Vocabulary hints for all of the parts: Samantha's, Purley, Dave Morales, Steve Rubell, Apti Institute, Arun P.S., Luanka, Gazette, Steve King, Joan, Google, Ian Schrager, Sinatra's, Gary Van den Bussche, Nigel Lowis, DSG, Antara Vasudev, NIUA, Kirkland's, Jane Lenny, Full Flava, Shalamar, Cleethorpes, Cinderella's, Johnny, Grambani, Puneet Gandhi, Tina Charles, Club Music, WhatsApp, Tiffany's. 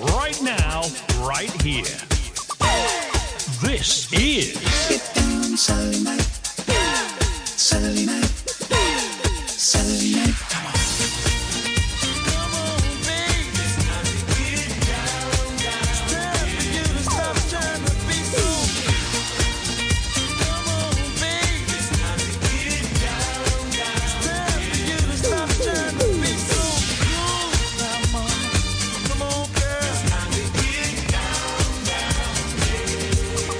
right now, right here. This is... Get down, Saturday night. Saturday night. Saturday night. Come on. Come on, baby. It's time to get down, down. It's time for you to stop trying to be so good. Come on, baby. It's time to get down, down. It's time for you to stop trying to be so good. Come on, girl. It's time to get down, down, baby. Oh.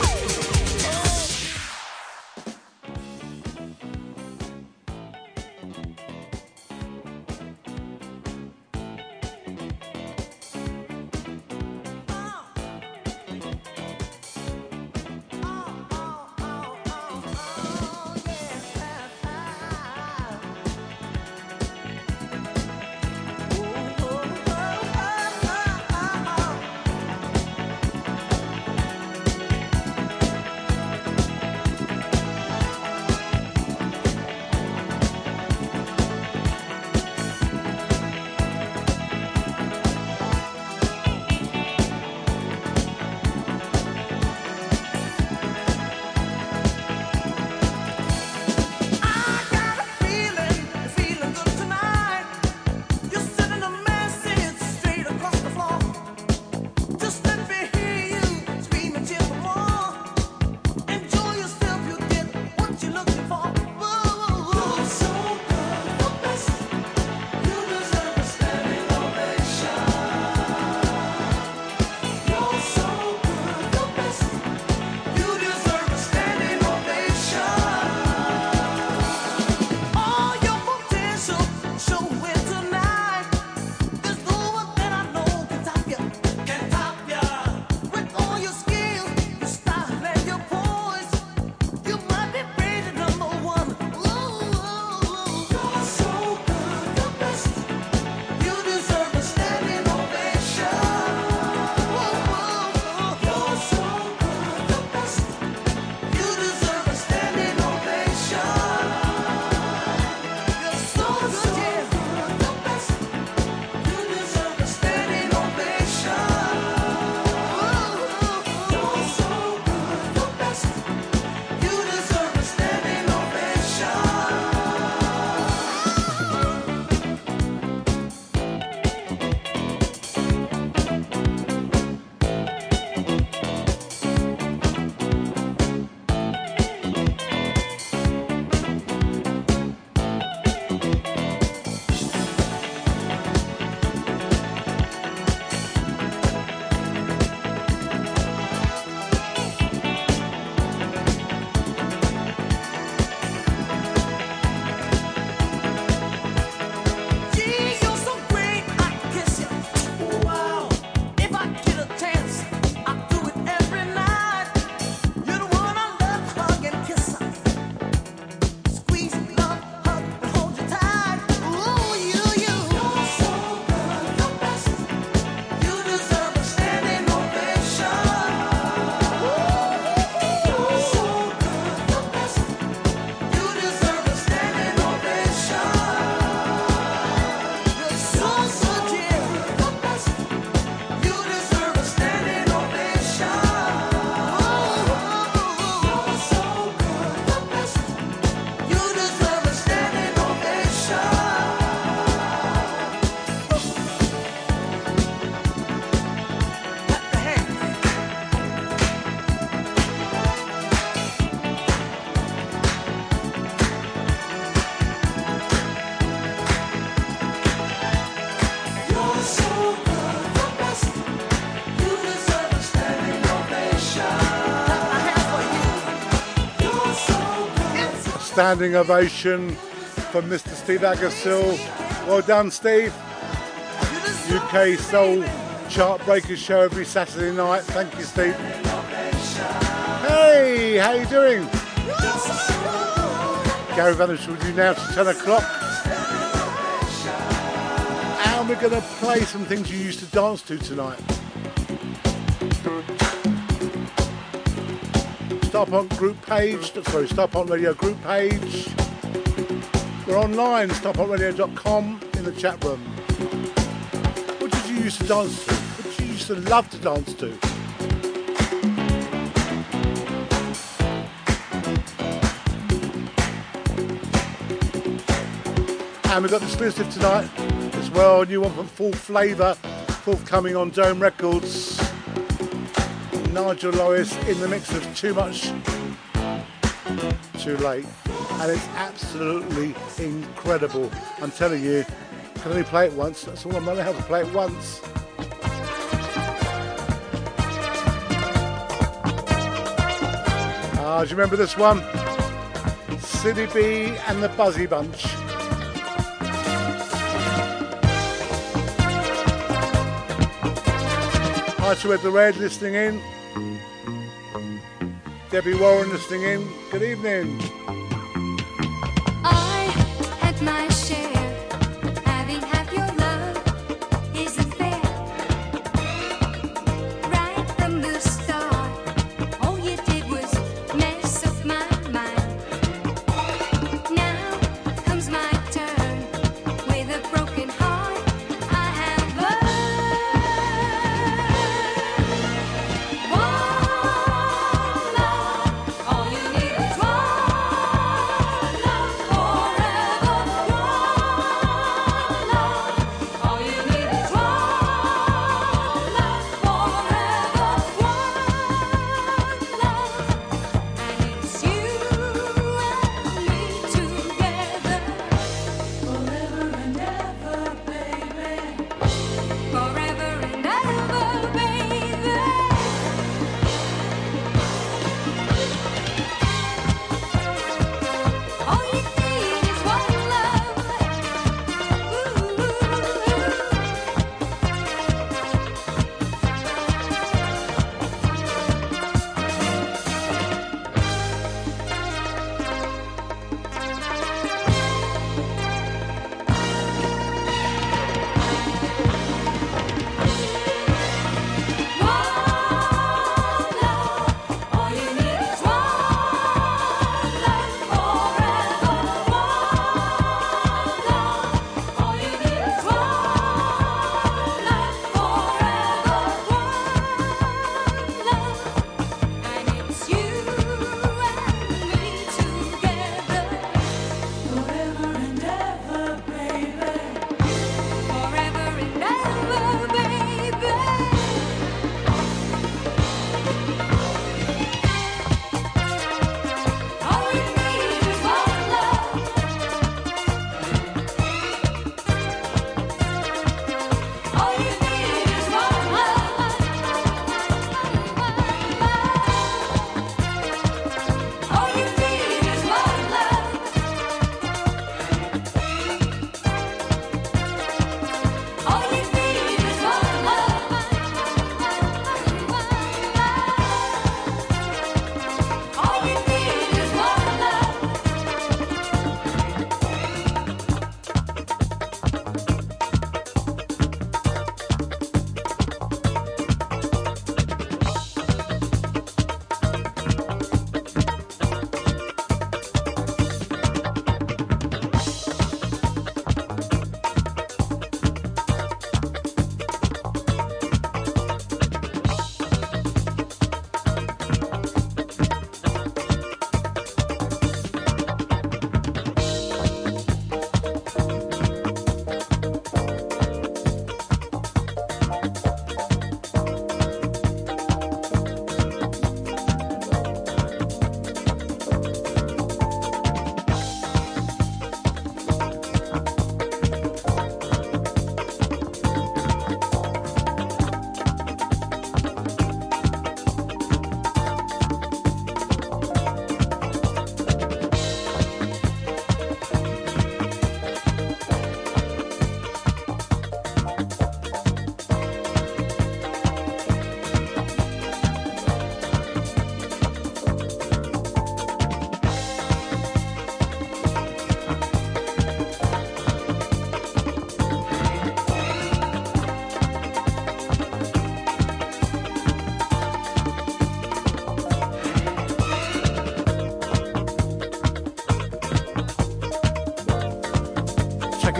Standing ovation for Mr. Steve Agassil. Well done, Steve. UK Soul Chart Breaker Show every Saturday night. Thank you, Steve. Hey, how you doing? Gary Van den Bussche with you now to 10 o'clock. And we're going to play some things you used to dance to tonight. Starpoint group page, sorry, Starpoint Radio group page. We're online, starpointradio.com, in the chat room. What did you used to dance to? What did she used to love to dance to. And we've got exclusive tonight as well, a new one from Full Flava, forthcoming on Dome Records. Nigel Lowis in the mix of Too Much, Too Late. And it's absolutely incredible. I'm telling you, I can only play it once. That's all I know how to play it once. Ah, do you remember this one? City B and the Buzzy Bunch. Hi to Ed the Red listening in. Debbie Warren listening in. Good evening. I had my share.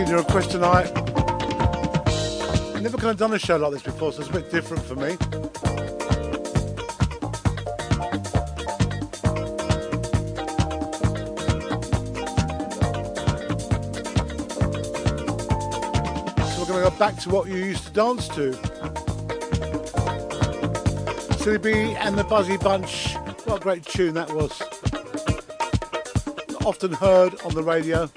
Your request tonight. I've never kind of done a show like this before, so it's a bit different for me. So we're going to go back to what you used to dance to. Silly B and the Buzzy Bunch. What a great tune that was. Not often heard on the radio.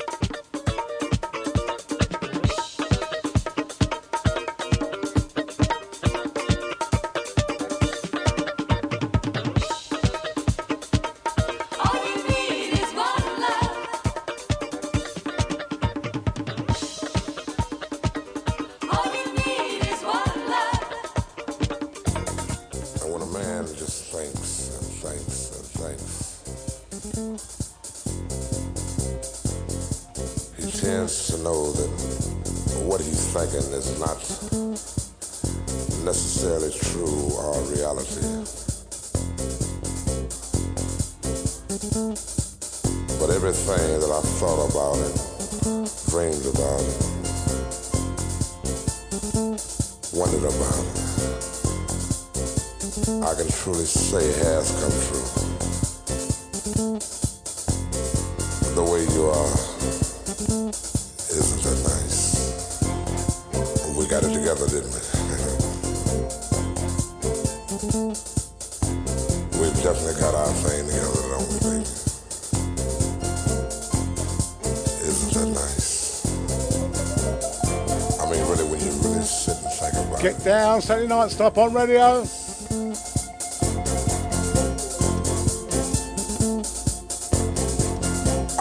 Down Saturday night, Starpoint Radio.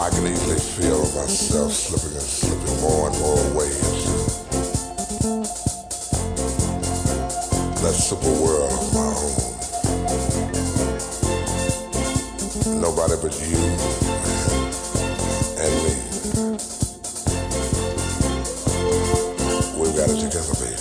I can easily feel myself slipping and slipping more and more ways. That super world of my own. Nobody but you and me. We've got it together, baby.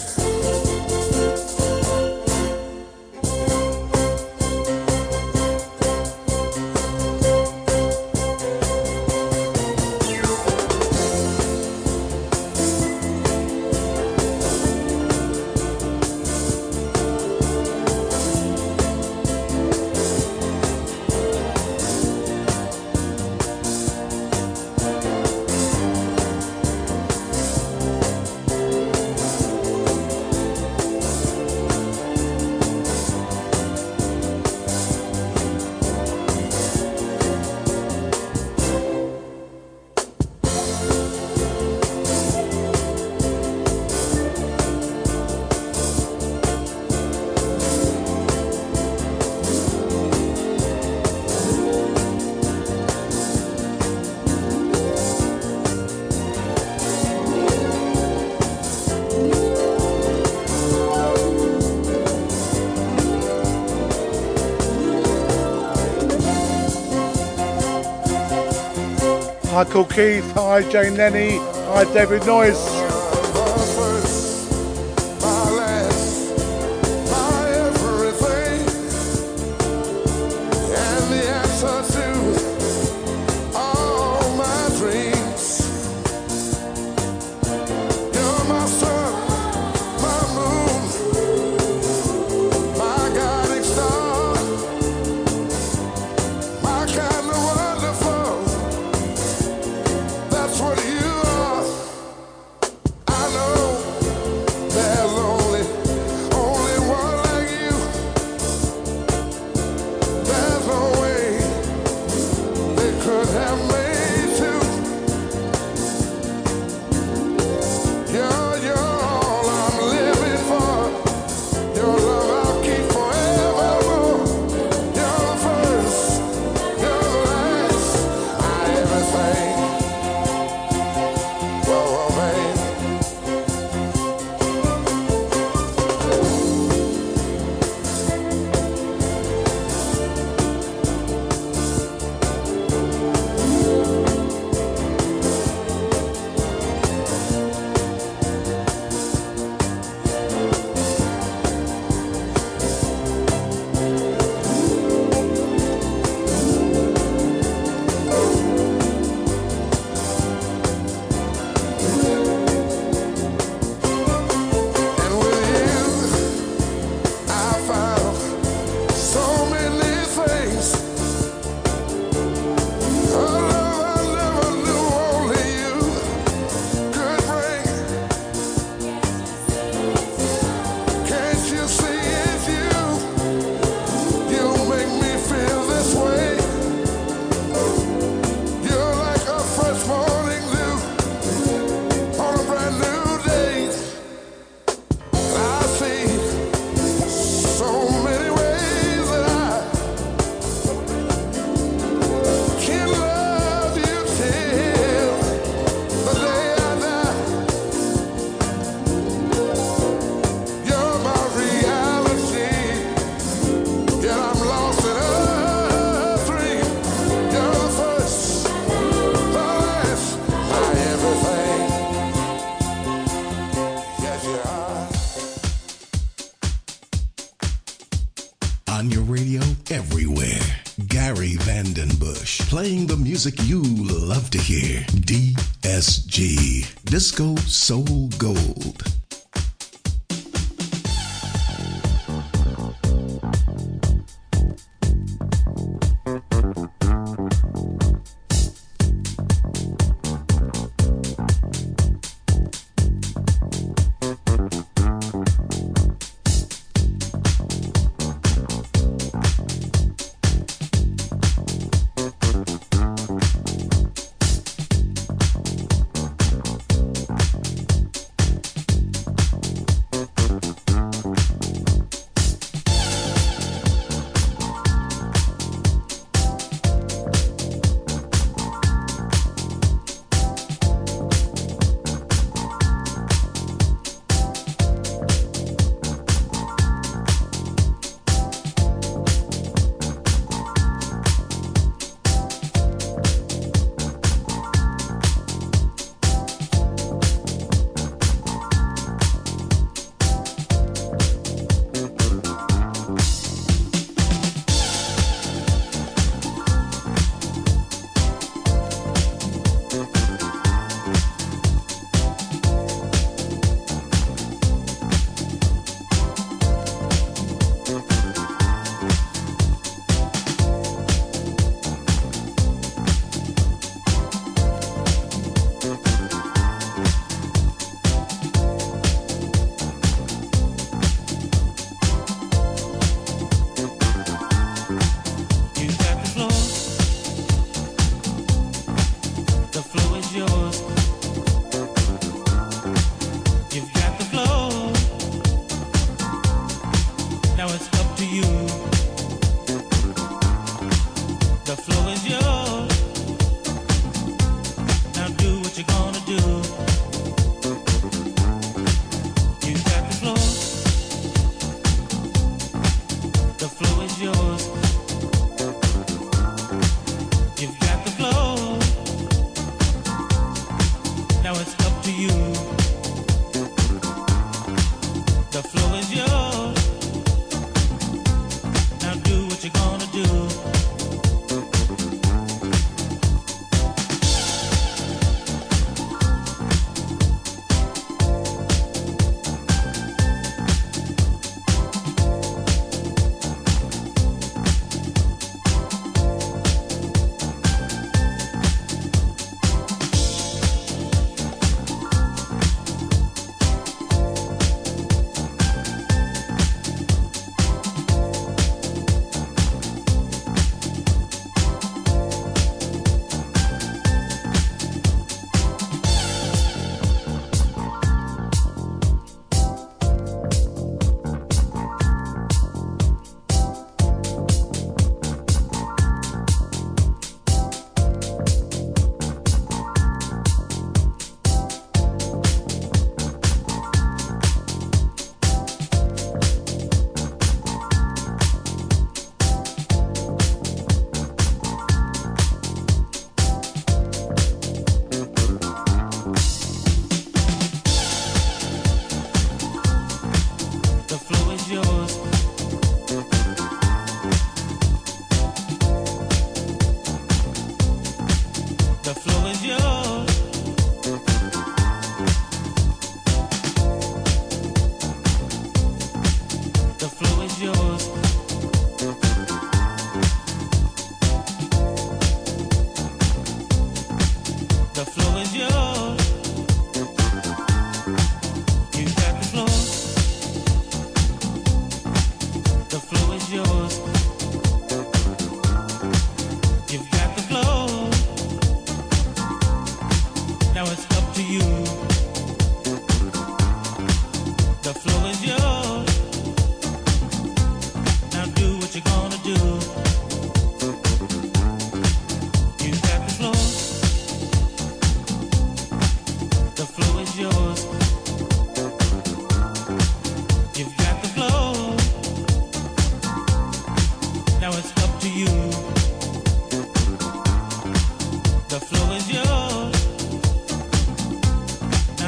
Michael Keith, hi Jane Lenny, hi David Noyce. on your radio, everywhere. Gary Van den Bussche, playing the music you love to hear. DSG, Disco Soul Gold. Now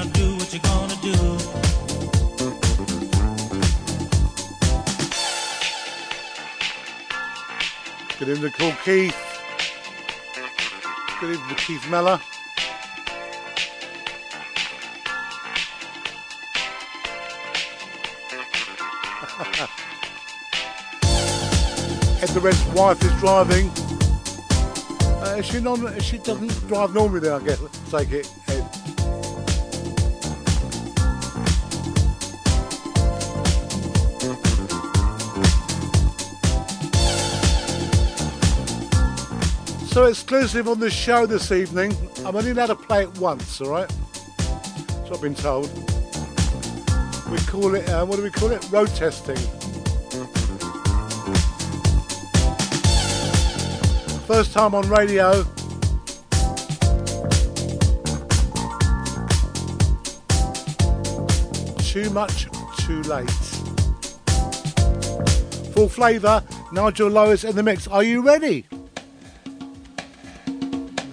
do what you're gonna do. Good evening to Cool Keith. Good evening to Keith Mellor. Ed the Red's wife is driving. She doesn't drive normally then, I guess. Take it, Ed. So exclusive on the show this evening. I'm only allowed to play it once, alright? That's what I've been told. We call it, what do we call it? Road testing. First time on radio. Too much, too late. Full Flava, Nigel Lowis in the mix. Are you ready?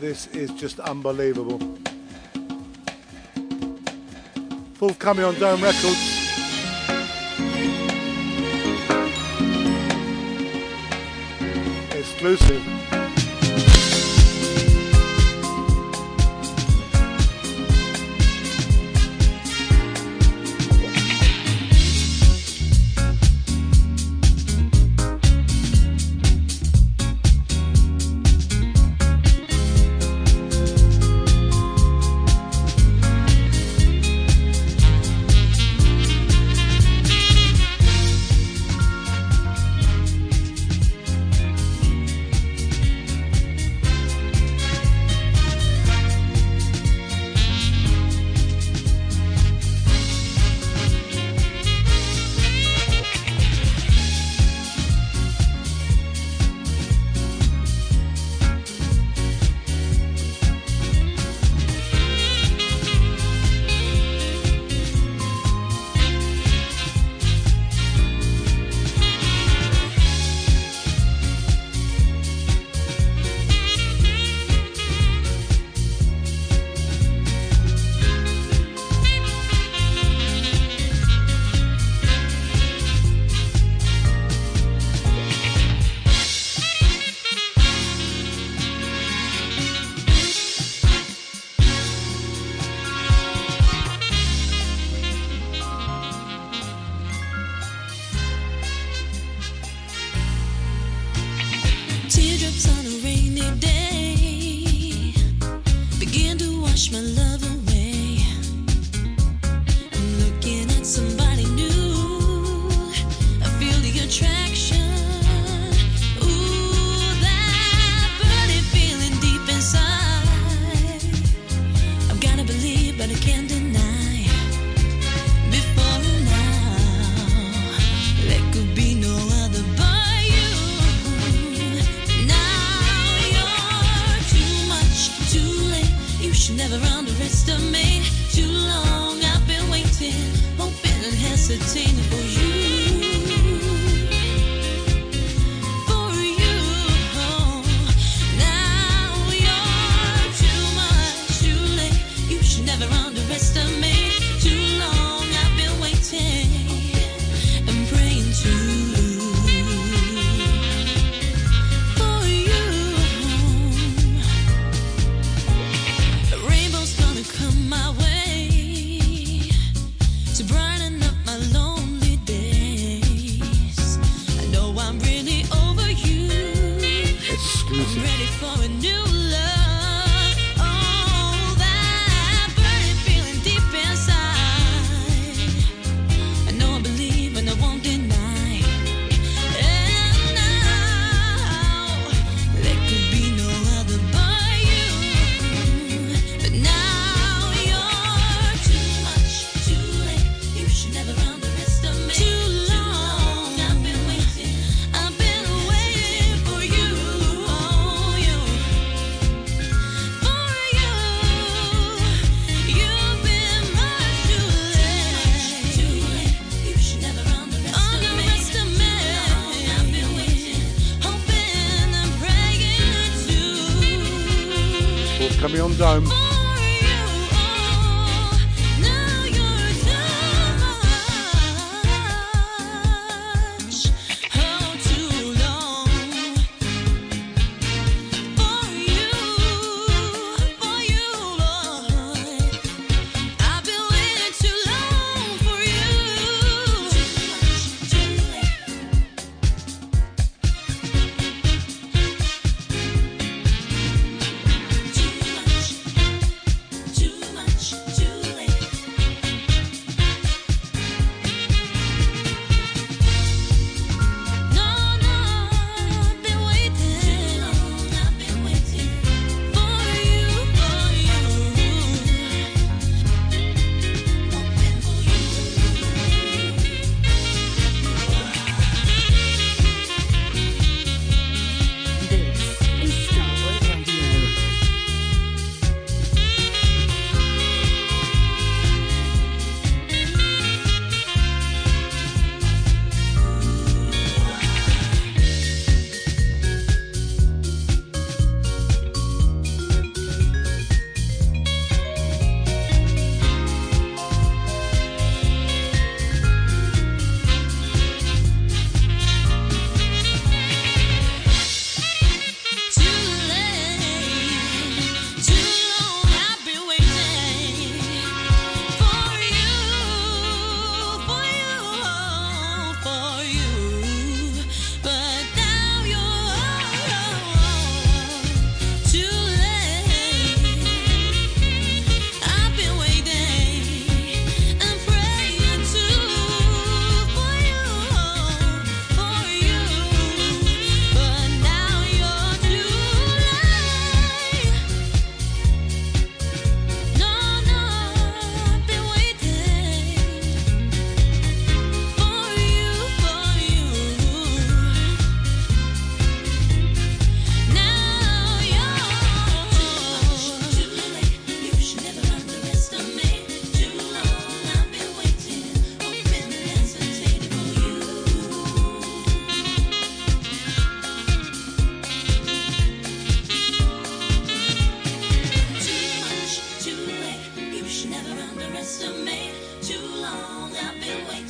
This is just unbelievable. Forthcoming on Dome Records. Exclusive.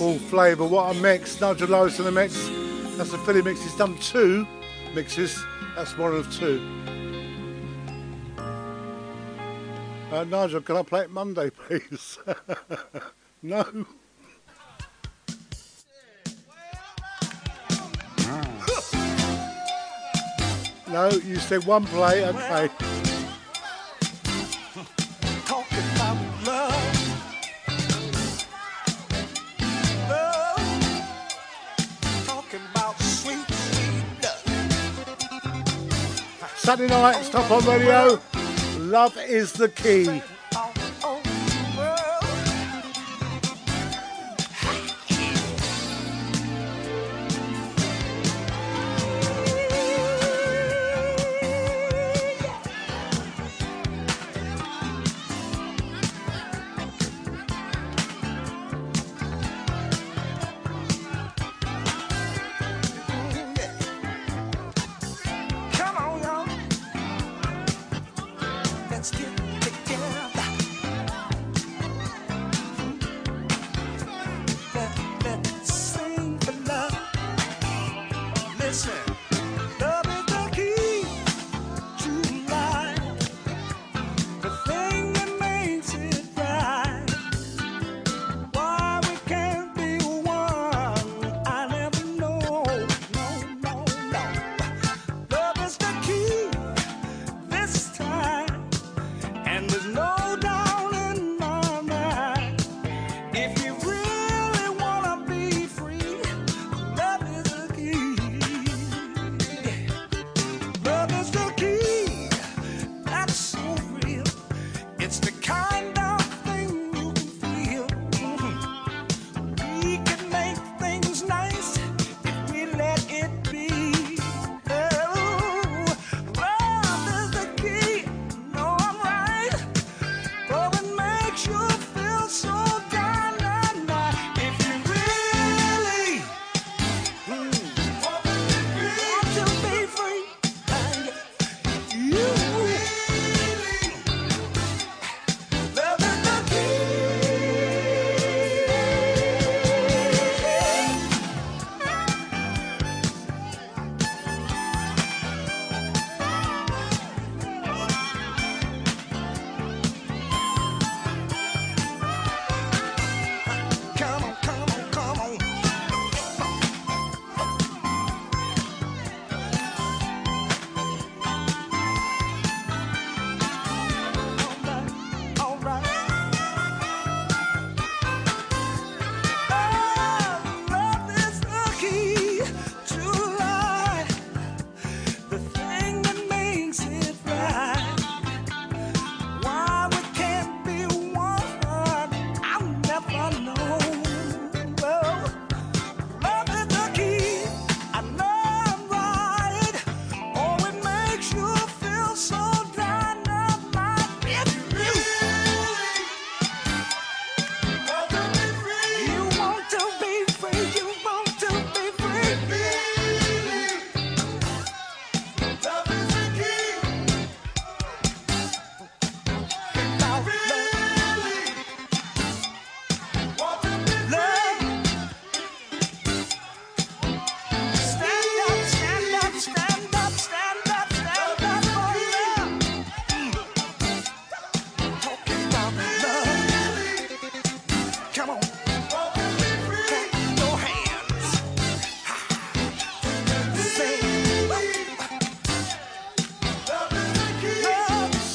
Full Flava. What a mix. Nigel Lowis in the mix. That's the Philly mix. He's done 2 mixes. That's one of 2. Nigel, can I play it Monday, please? No. No, you said one play, okay. Talk about love. Love. Talking about sweet, sweet love. Saturday night, Starpoint Radio. Love is the key.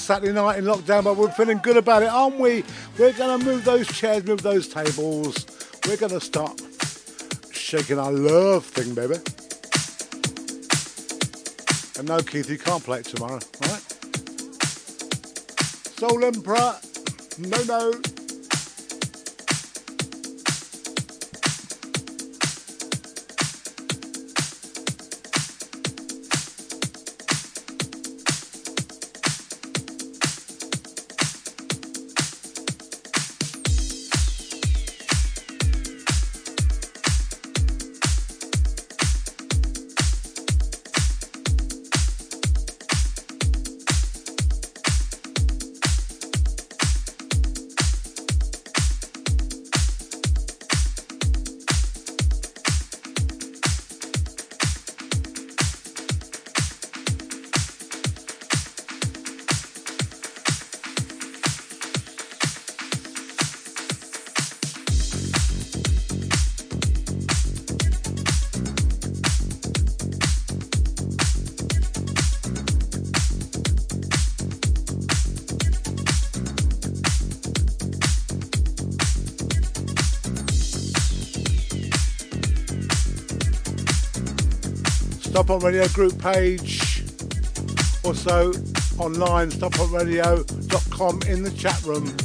Saturday night in lockdown, but we're feeling good about it, aren't we? We're going to move those chairs, move those tables. We're going to start shaking our love thing, baby. And no, Keith, you can't play it tomorrow, all right? Soul Emperor, no. Starpoint Radio group page. Also online, starpointradio.com in the chat room.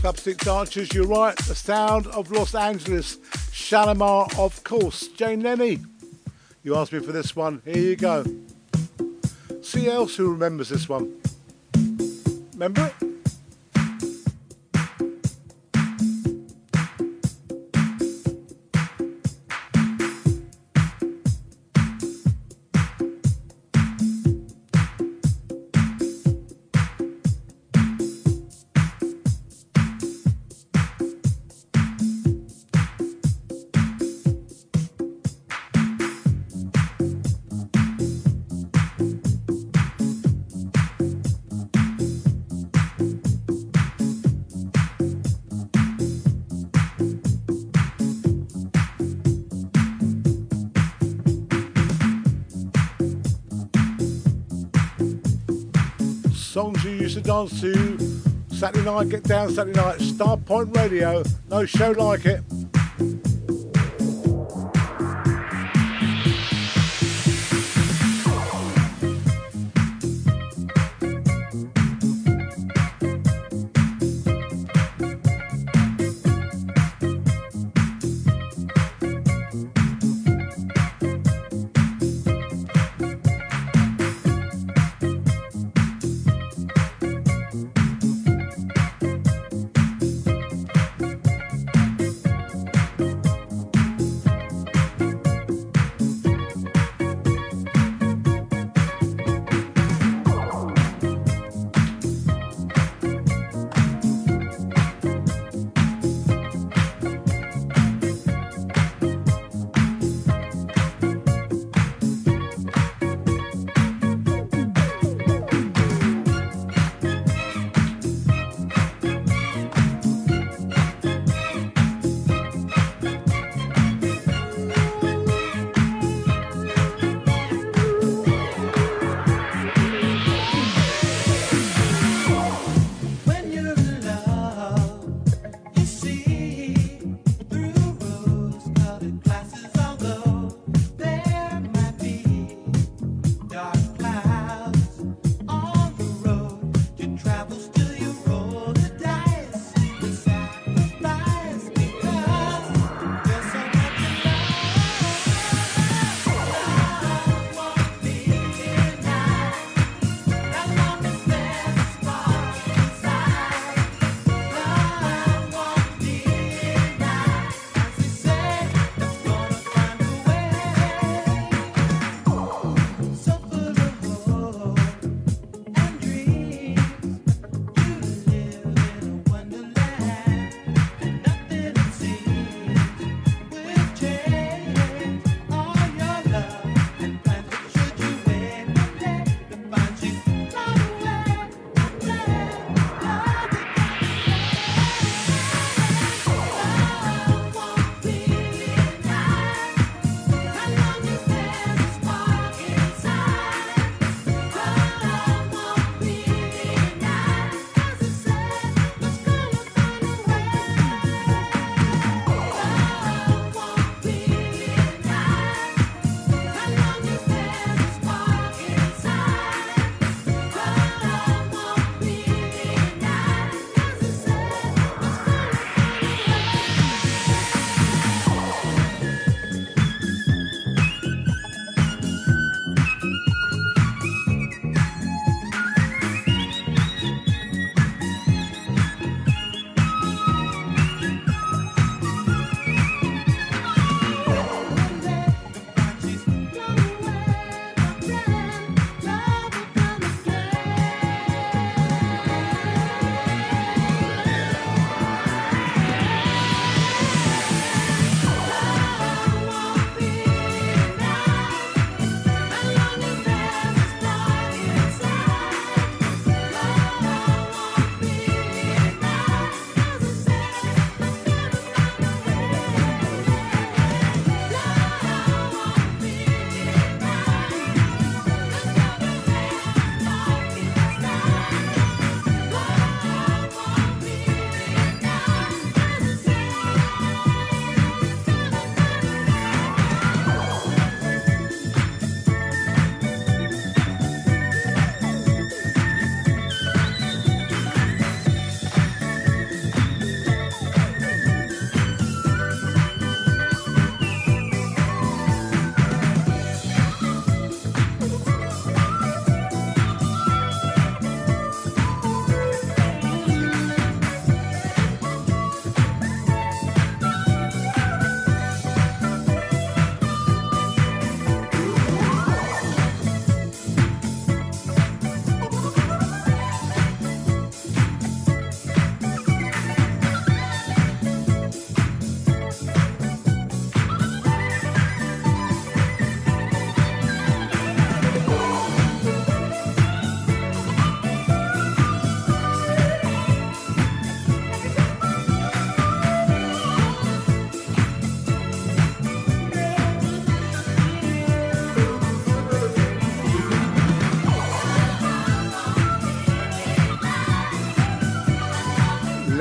Club 6 Archers, you're right, the sound of Los Angeles, Shalamar, of course, Jane Lenny. You asked me for this one, here you go. See else who remembers this one. Remember it? Songs you used to dance to Saturday night, get down Saturday night, Starpoint Radio, no show like it.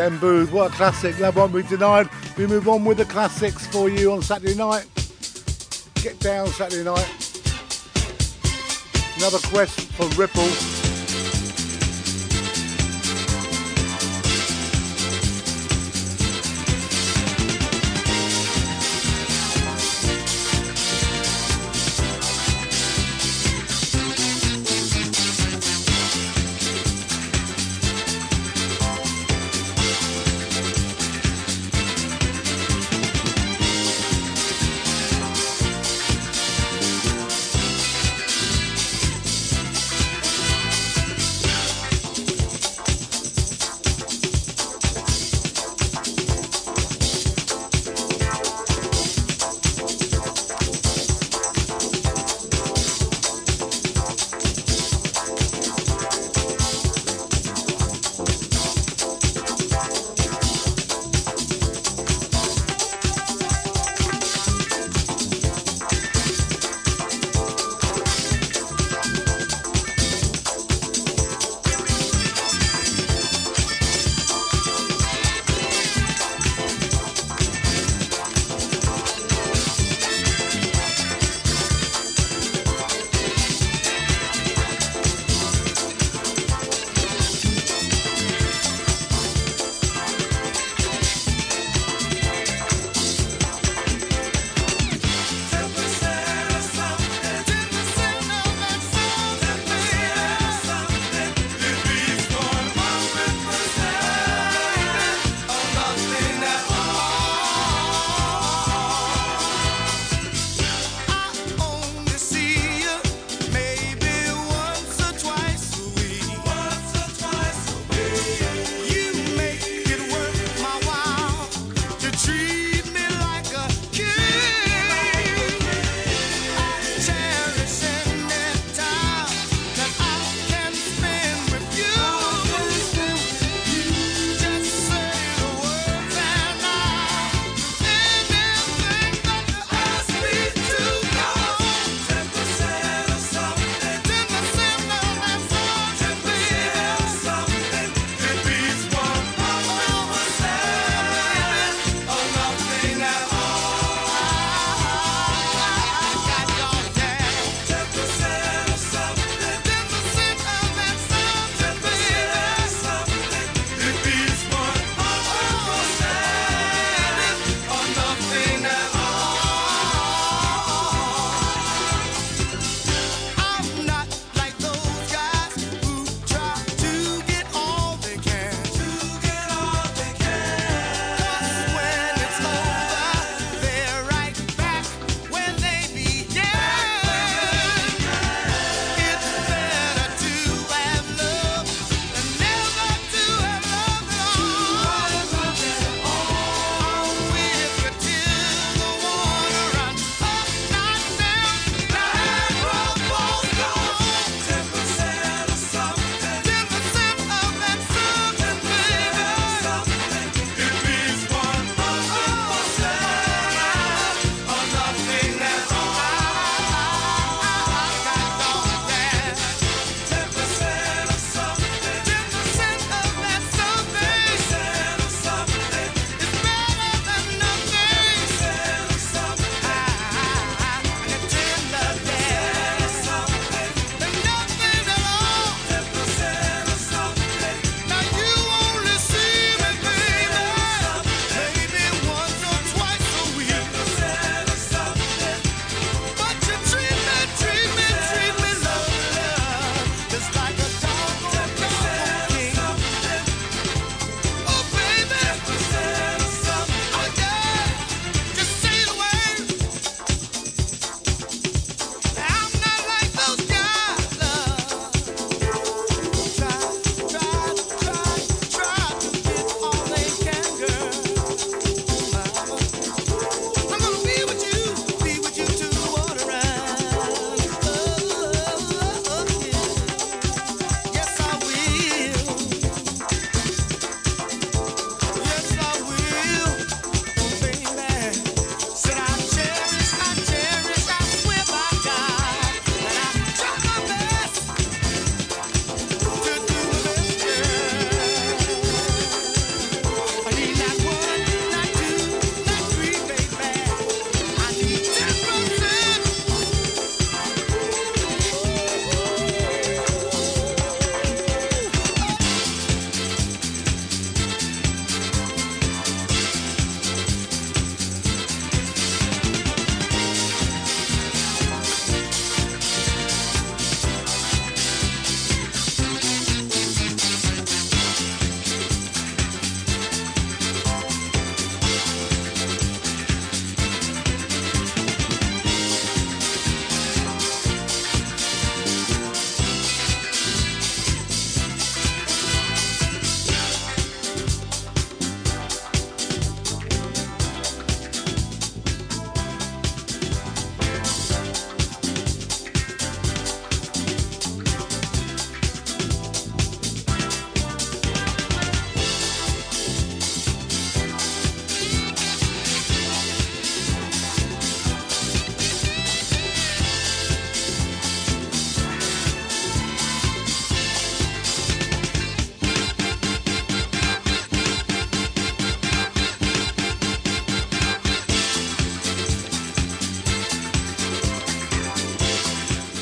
FM booth. What a classic, that one we denied. We move on with the classics for you on Saturday night. Get down Saturday night. Another quest for Ripple.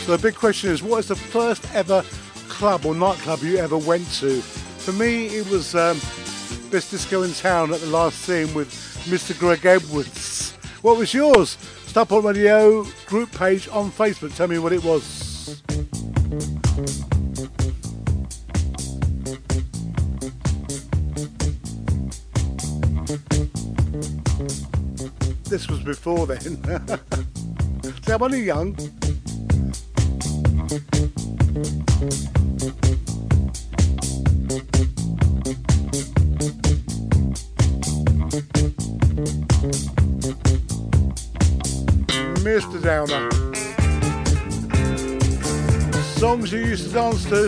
So the big question is, what is the first ever club or nightclub you ever went to? For me, it was Best Disco in Town at the Last Scene with Mr. Greg Edwards. What was yours? Starpoint Radio group page on Facebook. Tell me what it was. This was before then. See, I'm only young. Mr. Downer. Songs you used to dance to.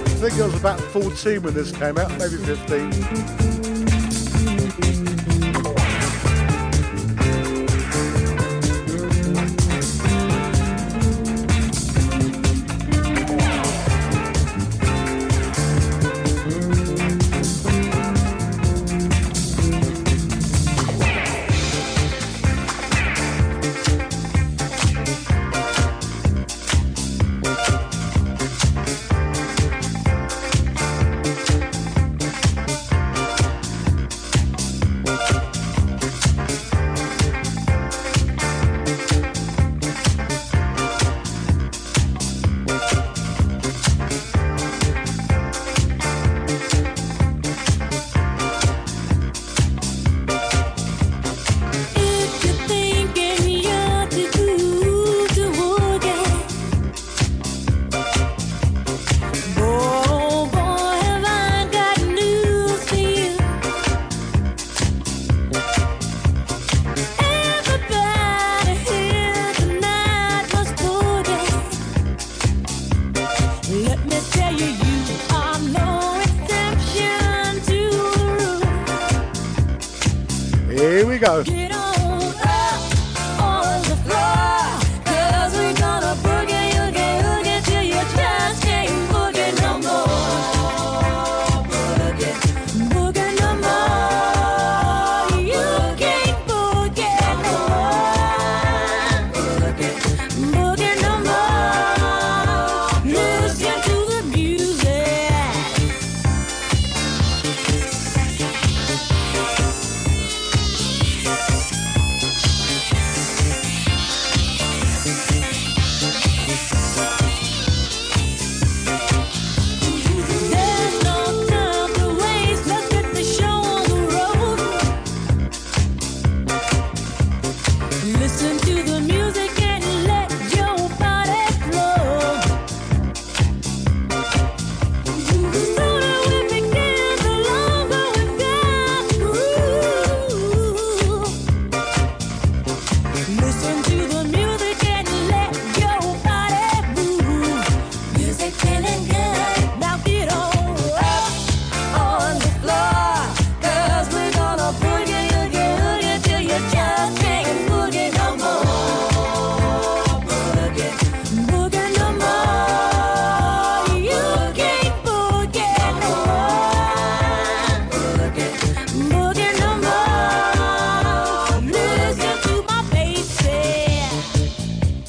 I think I was about 14 when this came out, maybe 15.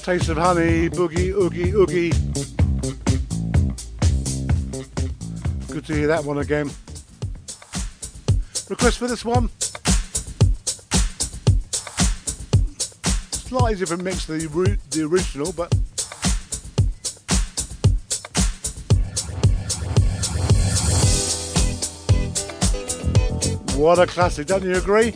Taste of honey, boogie, oogie, oogie. Good to hear that one again. Request for this one. Slightly different mix to the original, but what a classic, don't you agree?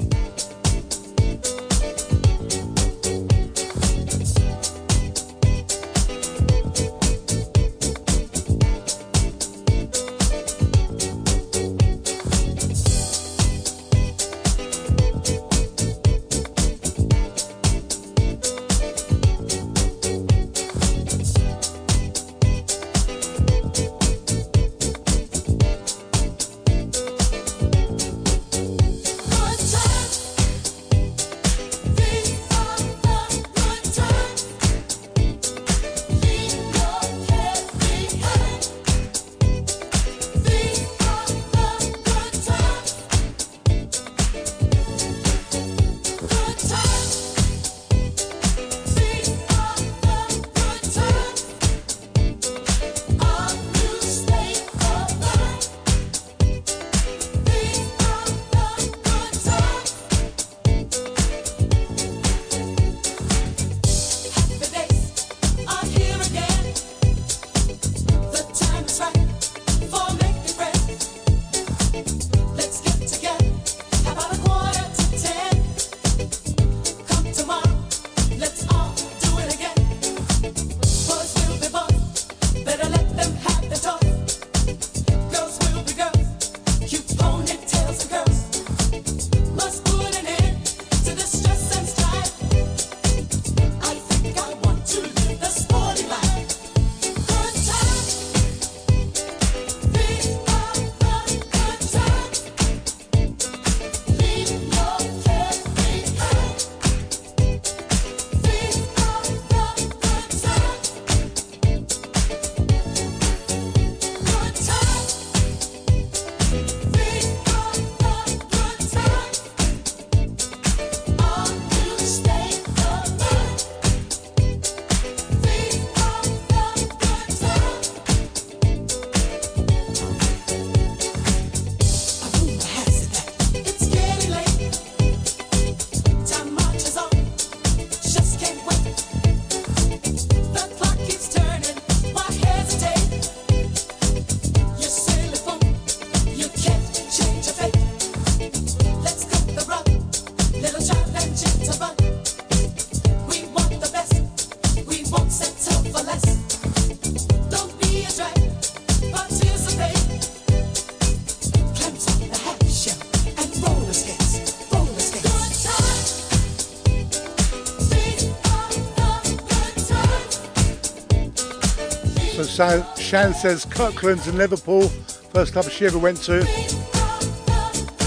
So Shan says Kirkland's in Liverpool, first club she ever went to.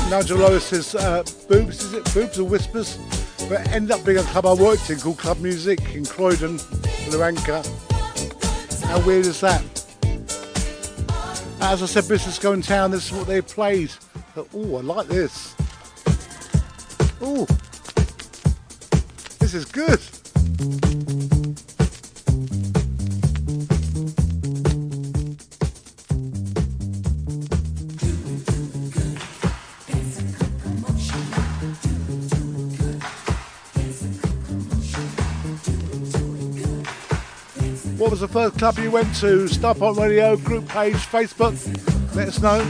Nigel Lowis says Boobs, is it Boobs or Whispers? But ended up being a club I worked in called Club Music in Croydon, Luanka. How weird is that? As I said, Business Go in Town, this is what they played. Oh, I like this. Oh, this is good. What was the first club you went to? Starpoint Radio, group page, Facebook. Let us know.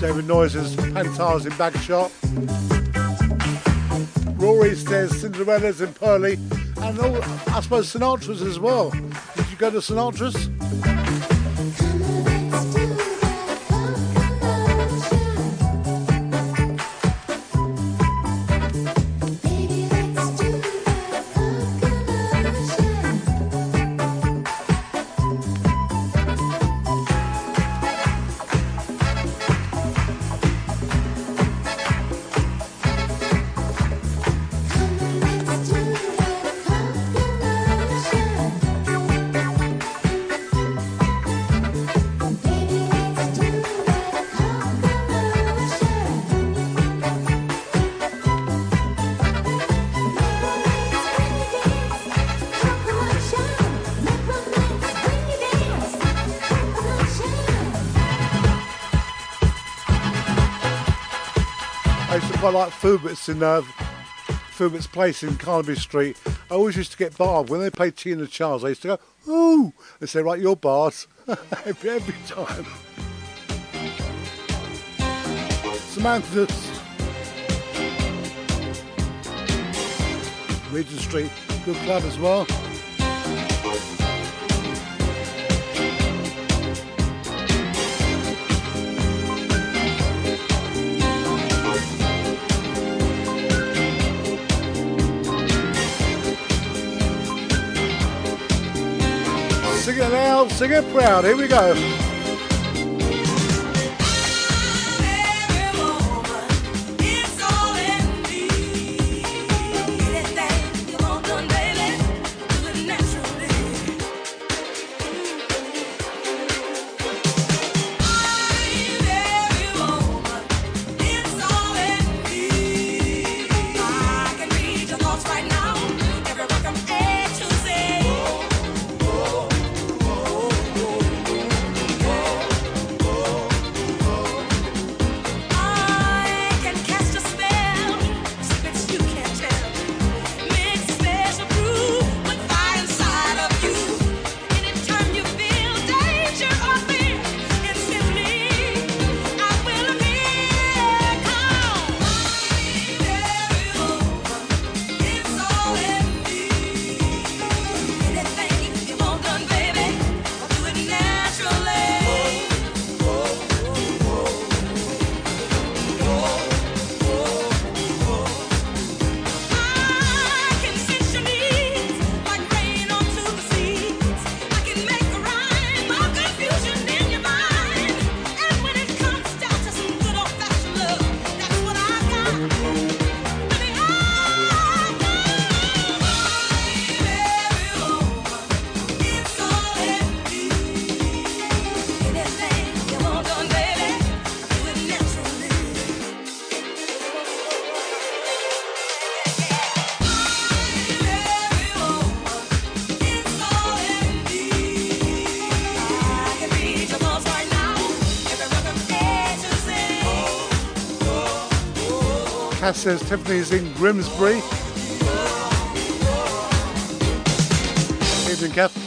David Noyce says Pantiles in Bagshot. Rory says Cinderella's in Purley. And all, I suppose Sinatra's as well. Did you go to Sinatra's? I like Fuberts in Fuberts Place in Carnaby Street. I always used to get barred. When they played Tina Charles, I used to go, ooh, and say, right, you're barred. every time. Samantha's. Regent Street, good club as well. Sing it loud, sing it proud, here we go. Cass says Tiffany's in Grimsbury. Evening, Kath.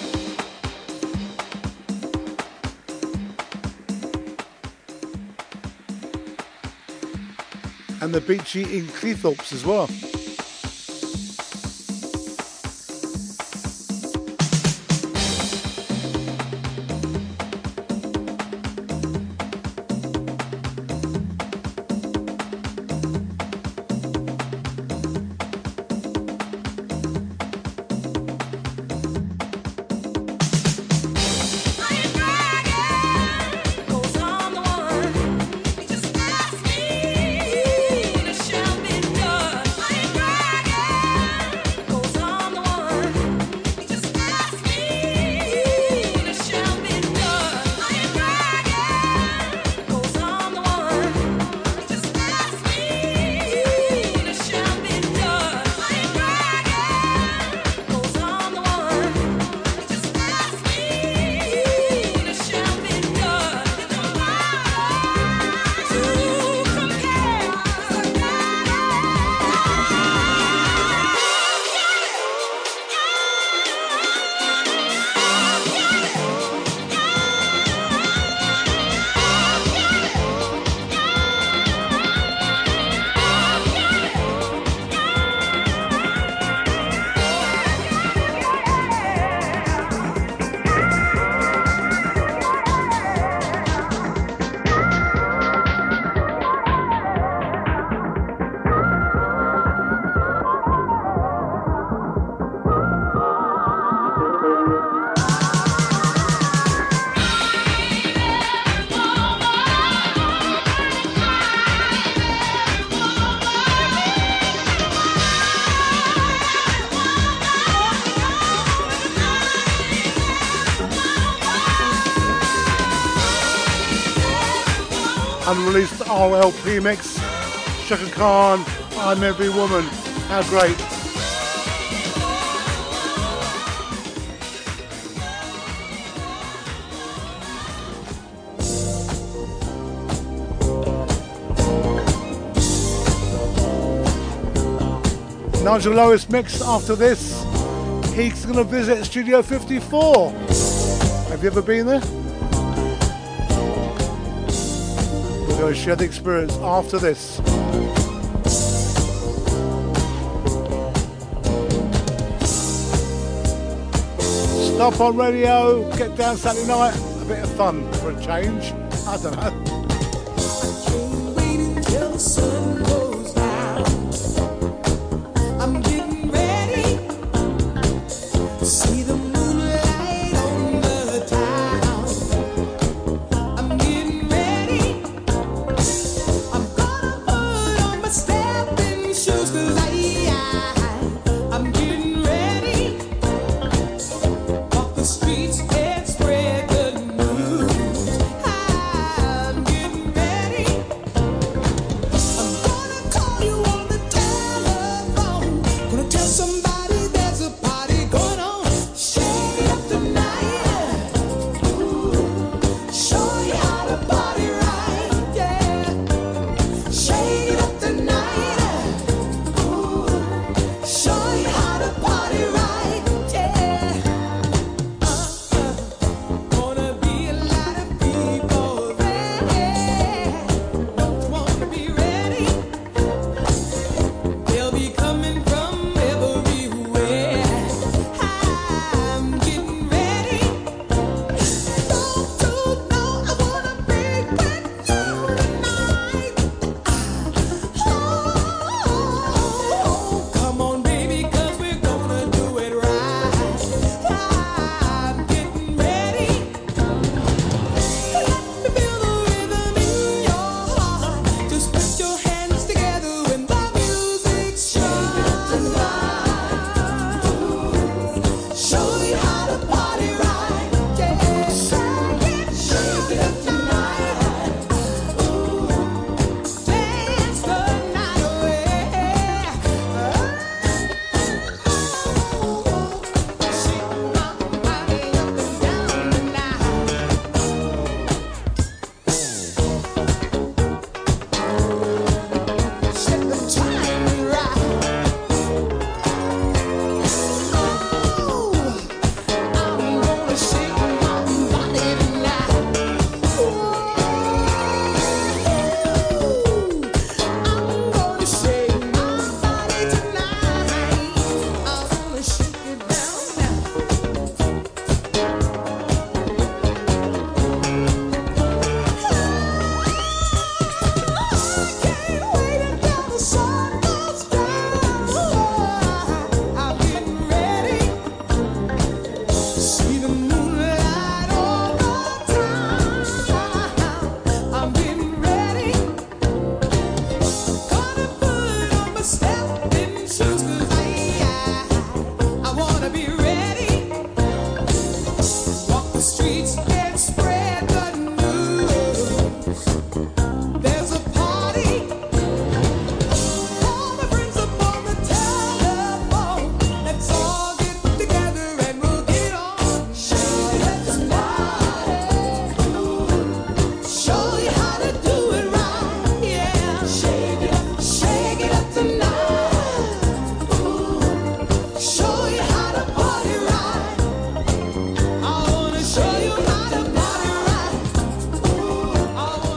And the Beachy in Cleethorpes as well. Unreleased RLP mix, Shaka Khan, I'm Every Woman, how great. Nigel Lowis mix after this, he's going to visit Studio 54. Have you ever been there? We'll share the experience after this. Stop on radio, get down Saturday night, a bit of fun for a change. I don't know.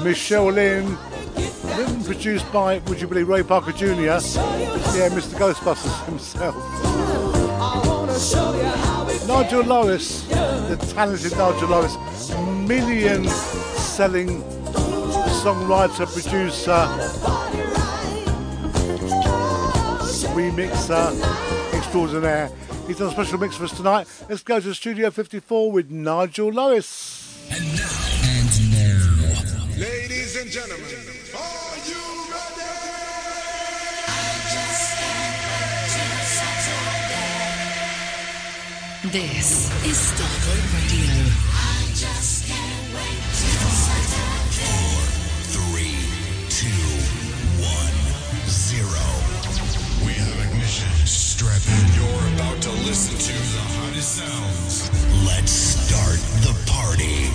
Michelle Lynn. Written, produced by, would you believe, Ray Parker Jr. Yeah, Mr. Ghostbusters himself. Nigel Lowis, the talented Nigel Lowis, million-selling songwriter, producer, remixer, extraordinaire. He's done a special mix for us tonight. Let's go to Studio 54 with Nigel Lowis. And now. Ladies and gentlemen. This is Starpoint Radio. I just can't wait till Saturday. 4, 3, 2, 1, 0. We have ignition. Strap in. You're about to listen to the hottest sounds. Let's start the party.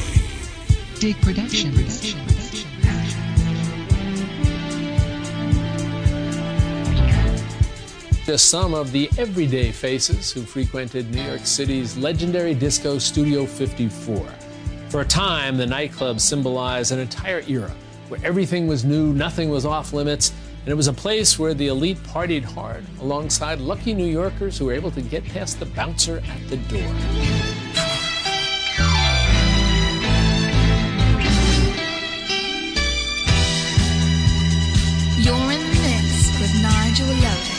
Dig Production. Just some of the everyday faces who frequented New York City's legendary disco Studio 54. For a time, the nightclub symbolized an entire era where everything was new, nothing was off limits, and it was a place where the elite partied hard alongside lucky New Yorkers who were able to get past the bouncer at the door. You're in the mix with Nigel Lowis.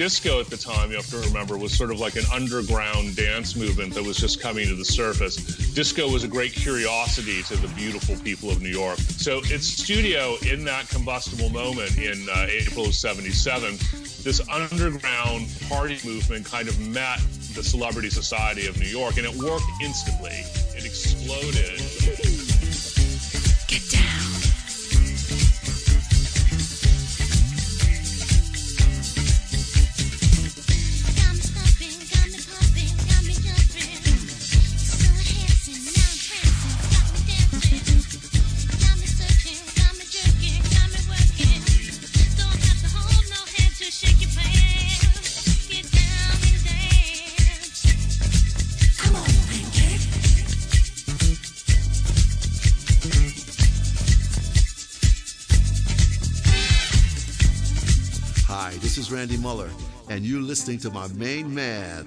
disco at the time, you have to remember, was sort of like an underground dance movement that was just coming to the surface. Disco was a great curiosity to the beautiful people of New York. So its studio in that combustible moment in April of 77, this underground party movement kind of met the celebrity society of New York, and it worked instantly. It exploded. Get down. Randy Muller, and you're listening to my main man.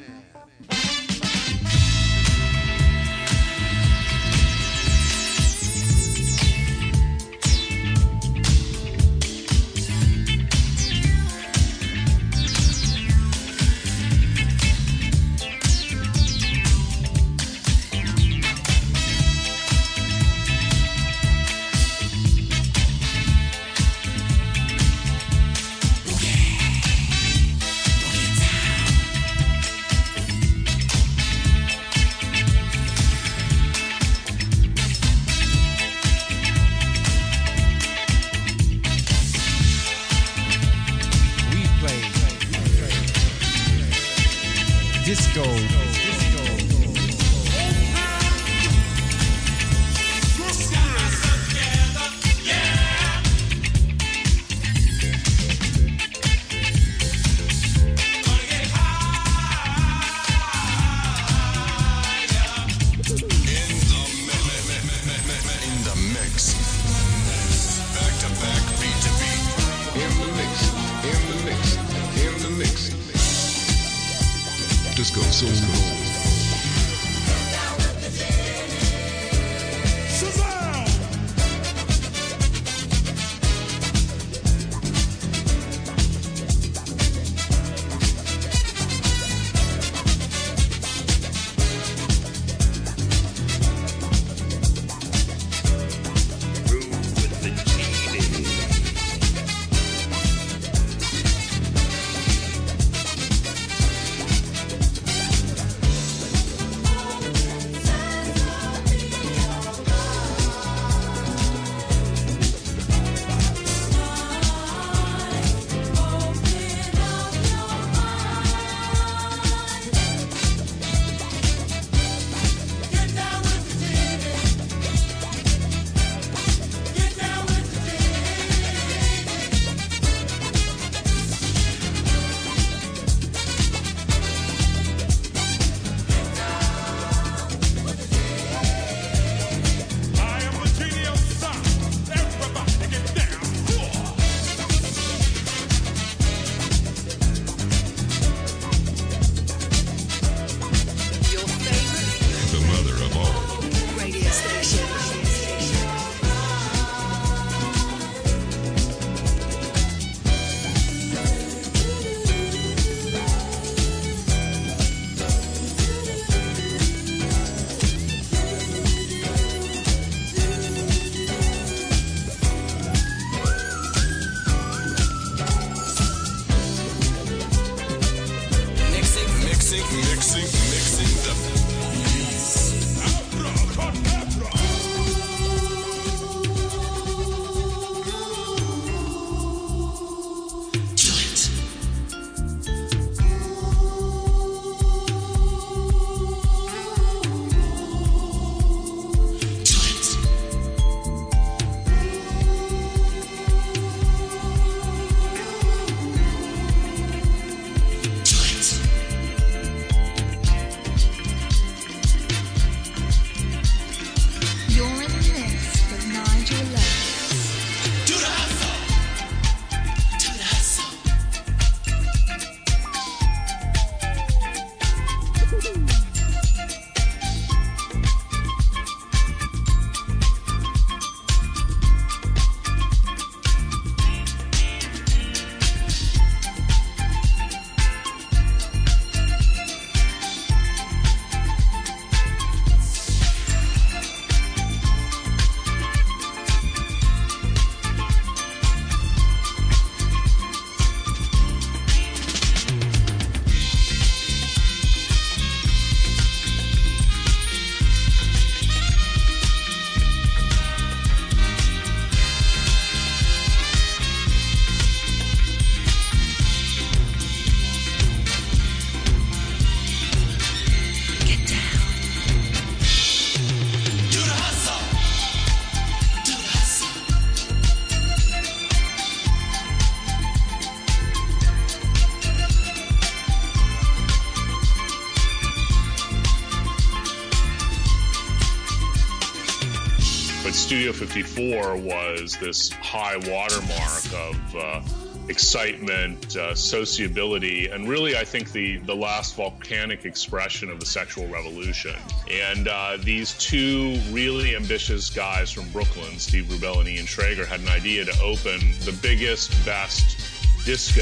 But Studio 54 was this high watermark of excitement, sociability, and really, I think, the last volcanic expression of the sexual revolution. And these two really ambitious guys from Brooklyn, Steve Rubell and Ian Schrager, had an idea to open the biggest, best disco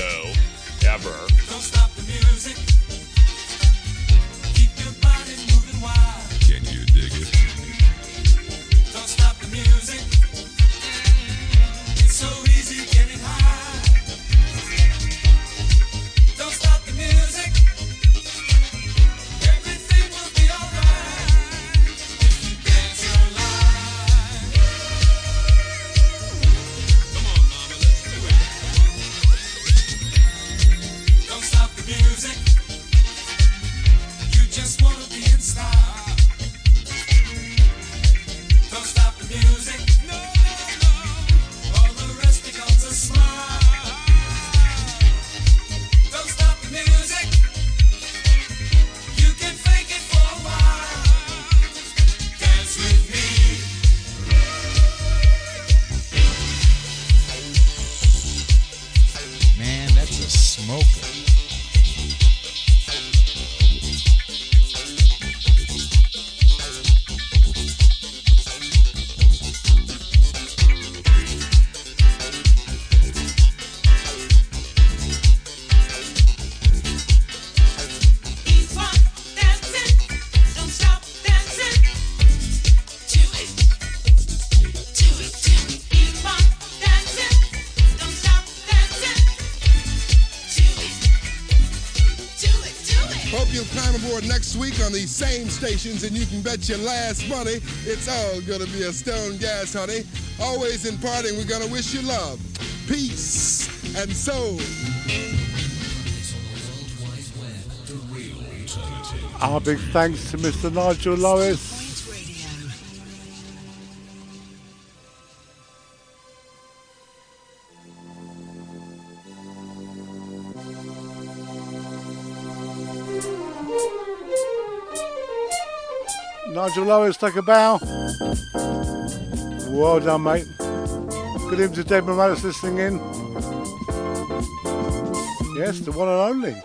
ever. Don't stop the music. Keep your body moving wild. Can you dig it? Don't stop the music. It's so easy getting high. Don't stop the music. Everything will be alright. If you dance your life. Come on, mama, let's do it. Don't stop the music. You just wanna be in style. Don't stop the music. No, no, no. All the rest becomes a smile. Music, you can fake it for a while. Dance with me. Man, that's a smoker. On these same stations, and you can bet your last money it's all gonna be a stone gas, honey. Always in parting, we're gonna wish you love, peace, and soul. Our big thanks to Mr. Nigel Lowis. Nigel Lowis, take a bow. Well done, mate. Good evening to Dave Morales listening in. Yes, the one and only.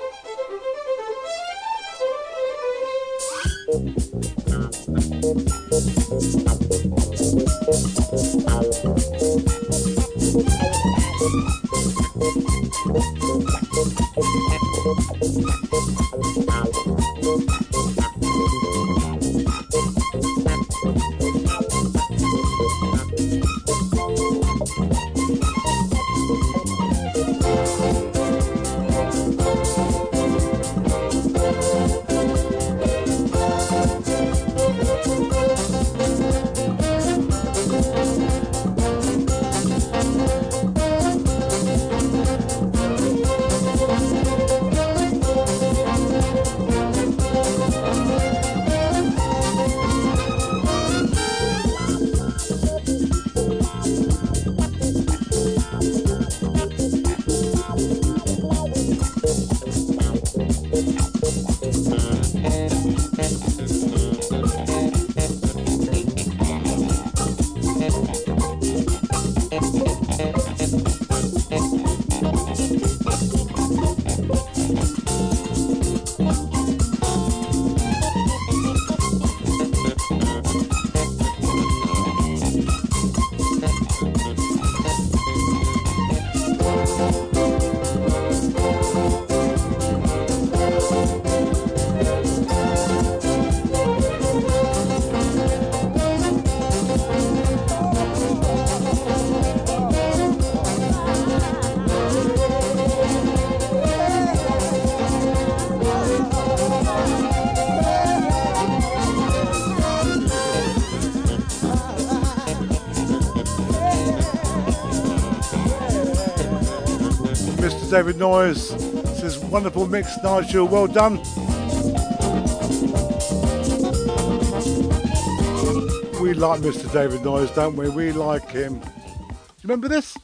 David Noyce, this is a wonderful mix, Nigel, well done. We like Mr. David Noyce, don't we? We like him. Do you remember this?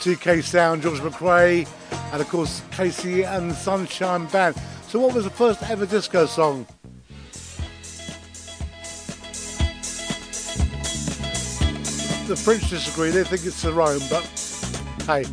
2K Sound, George McRae, and of course Casey and the Sunshine Band. So what was the first ever disco song? The French disagree, they think it's the Rhone, but hey.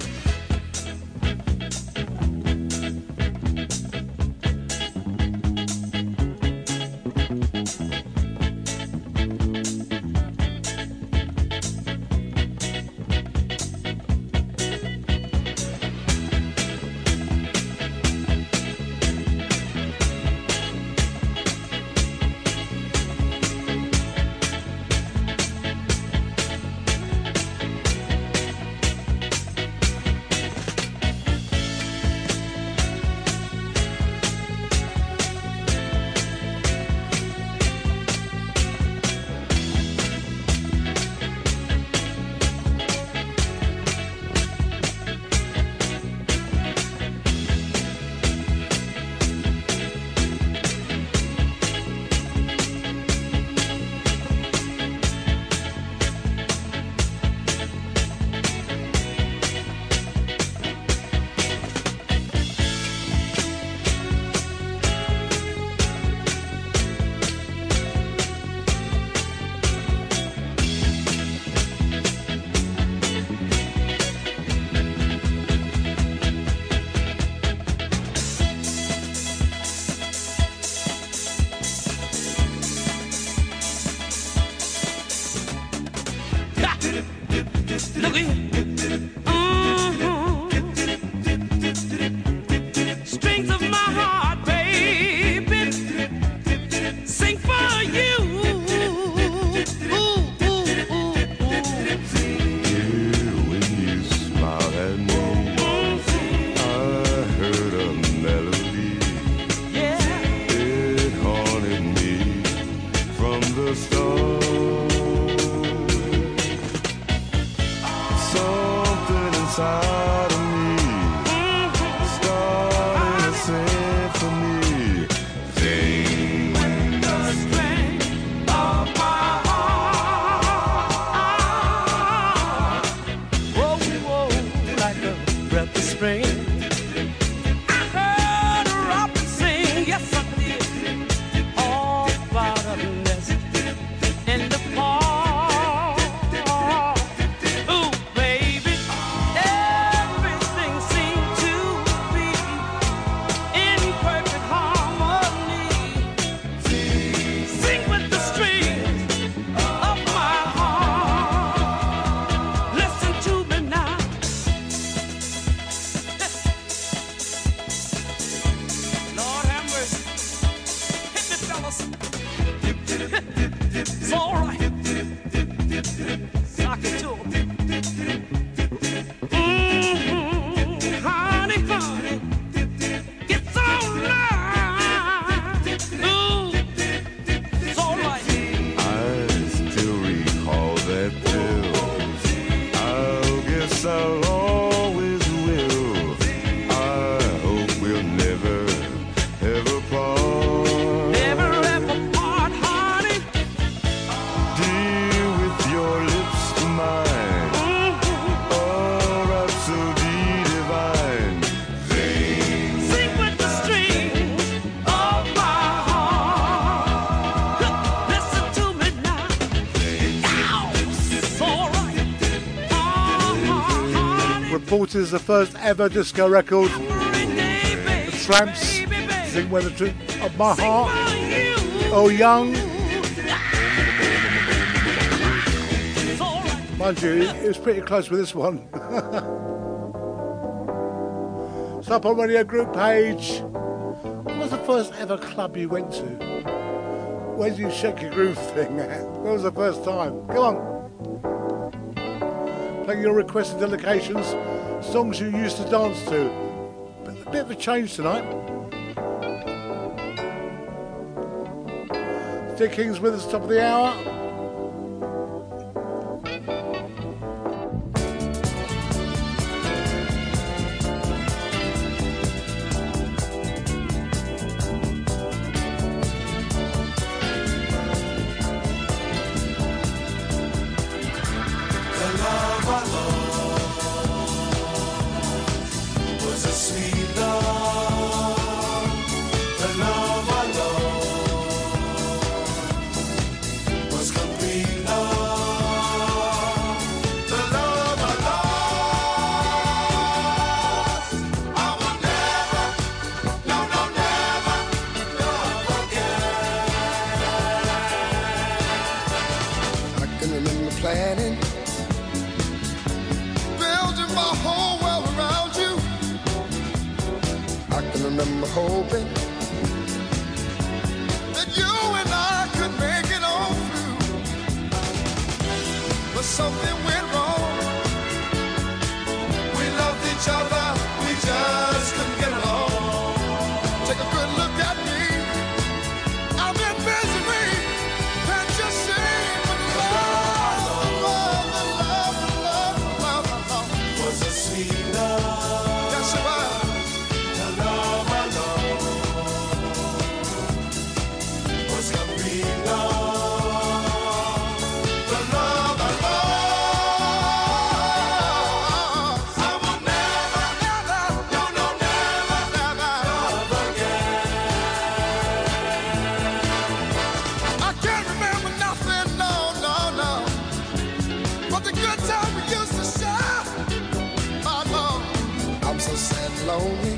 Is the first ever disco record. The Tramps, Sing When the Truth of My Heart. Oh, Young. Mind you, it was pretty close with this one. Starpoint Radio group page. What was the first ever club you went to? Where did you shake your groove thing at? When was the first time? Come on. Play your requests and dedications. Songs you used to dance to. But a bit of a change tonight. Steve King's with us top of the hour. The love I love. hoping that you and I could make it all through, but something went wrong. We loved each other, we just couldn't get along. Take a good look at me, I'm in misery, can't you see? But love was a sweet love. Yes, it was. The love I know was a real love. The love I lost, I will never, never, no, no, never, never love again. I can't remember nothing, no, no, no, but the good time we used to share, my love. I'm so sad and lonely,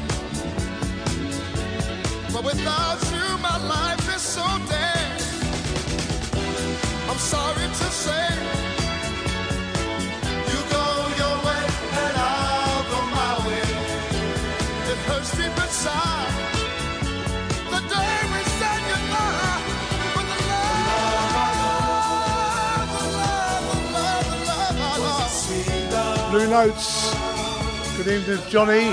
but without you my life is so dead. I'm sorry to say, you go your way and I'll go my way. It hurts deep inside, the day we said goodbye. But the love I lost. Blue Notes. Good evening to Johnny.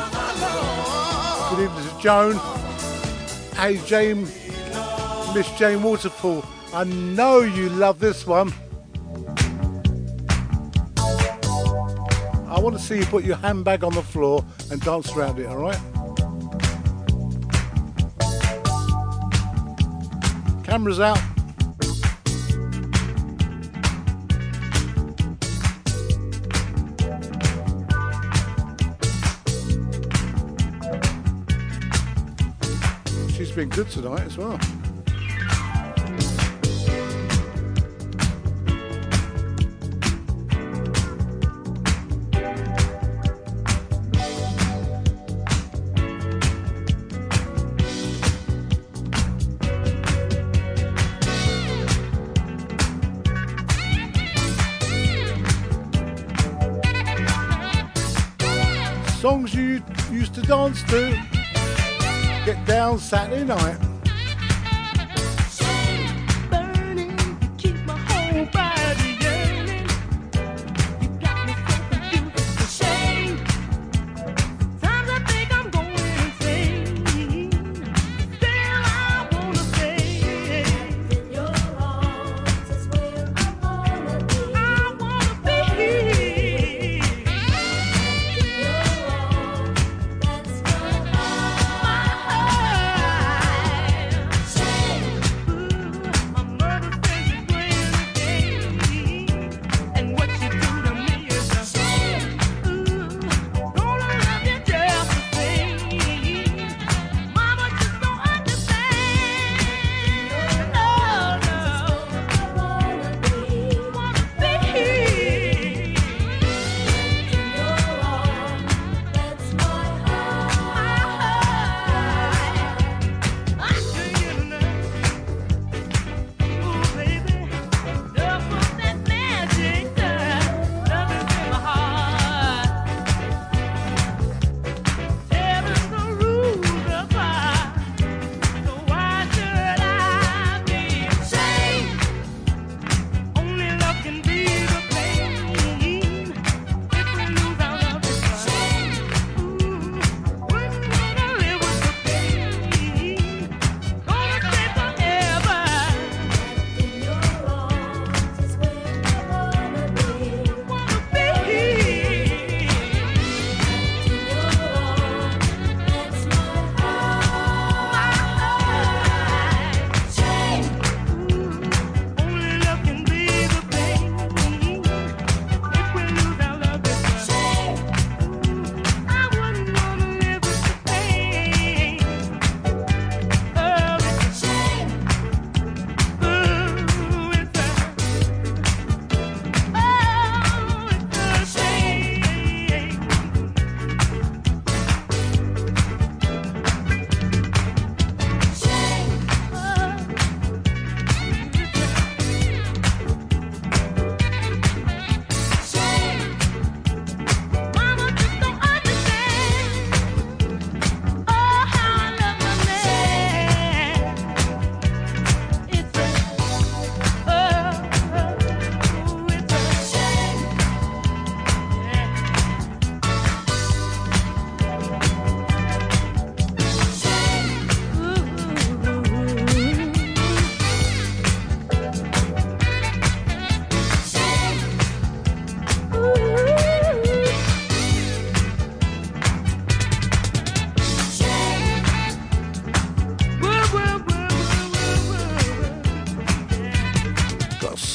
Good evening to Joan. Hey, Jane, Miss Jane Waterfall, I know you love this one. I want to see you put your handbag on the floor and dance around it, all right? Camera's out. She's been good tonight as well. Songs you used to dance to. Get down Saturday night.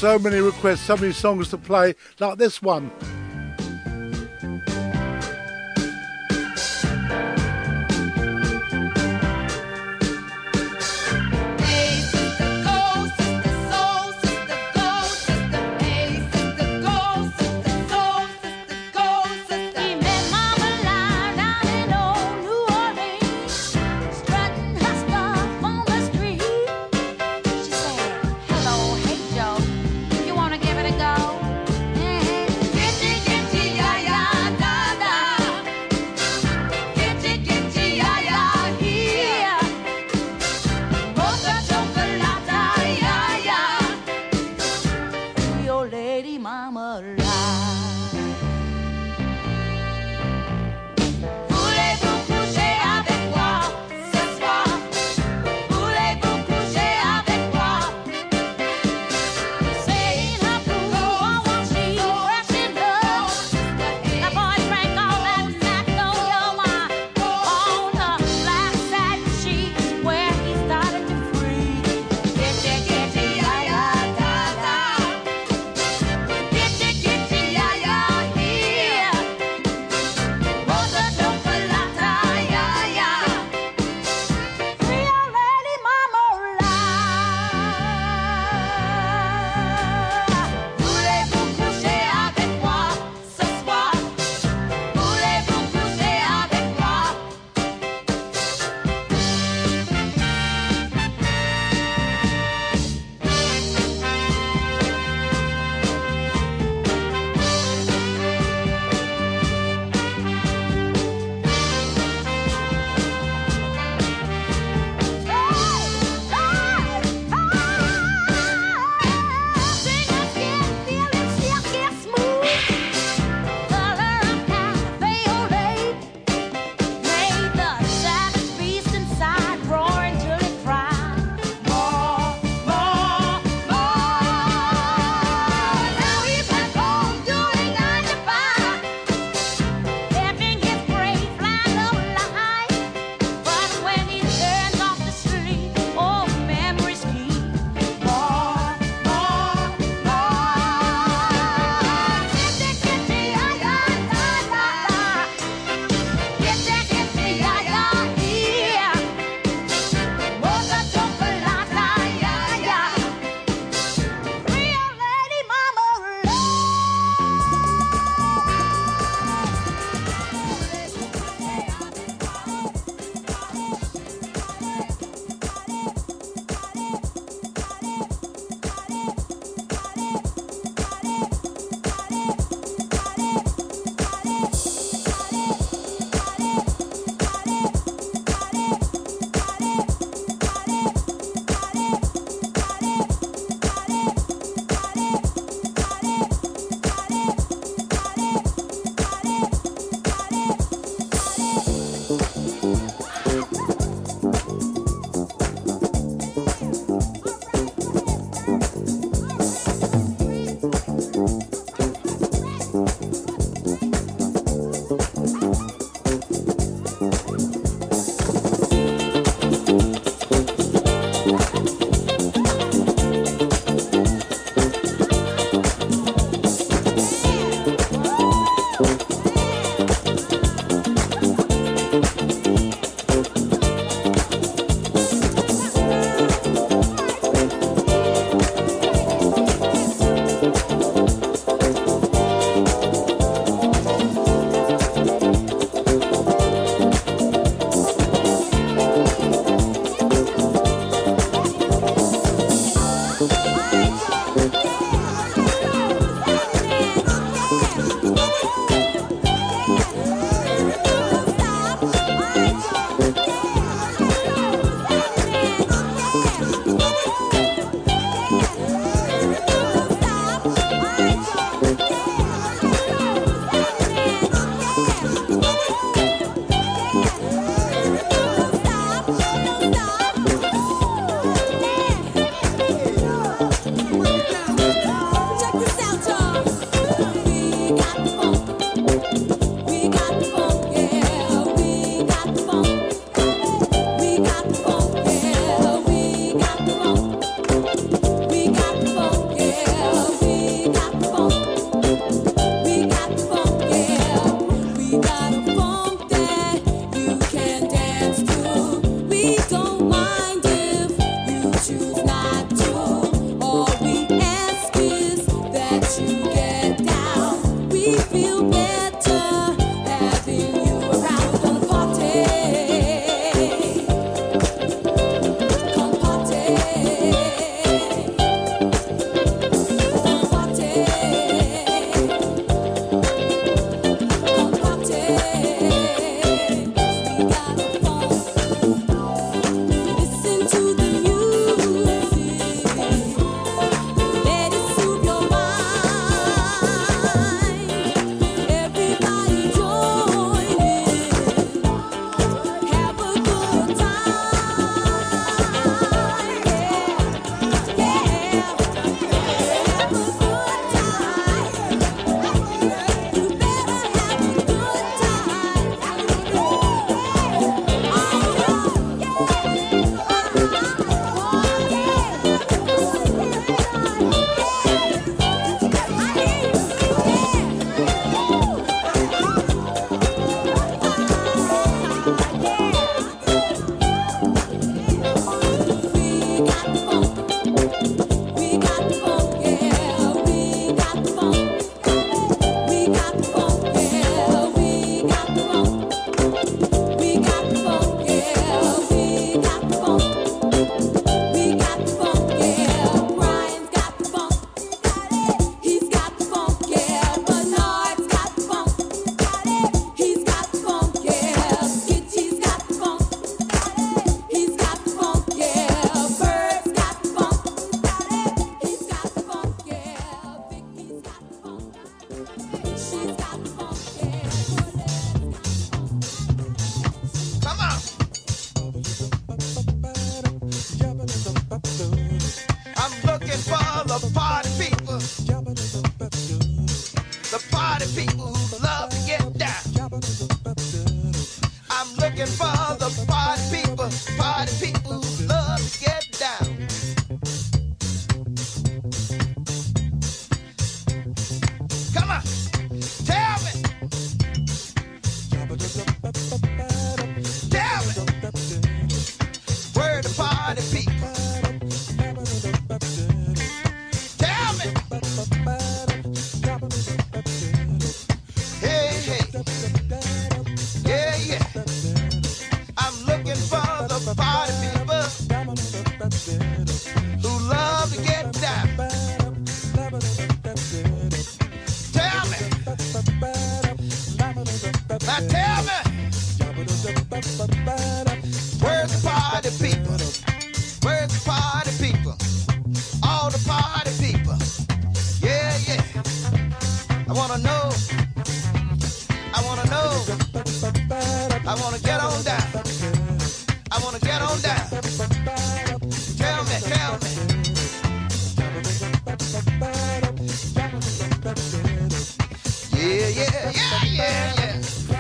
so many requests, so many songs to play, like this one. Get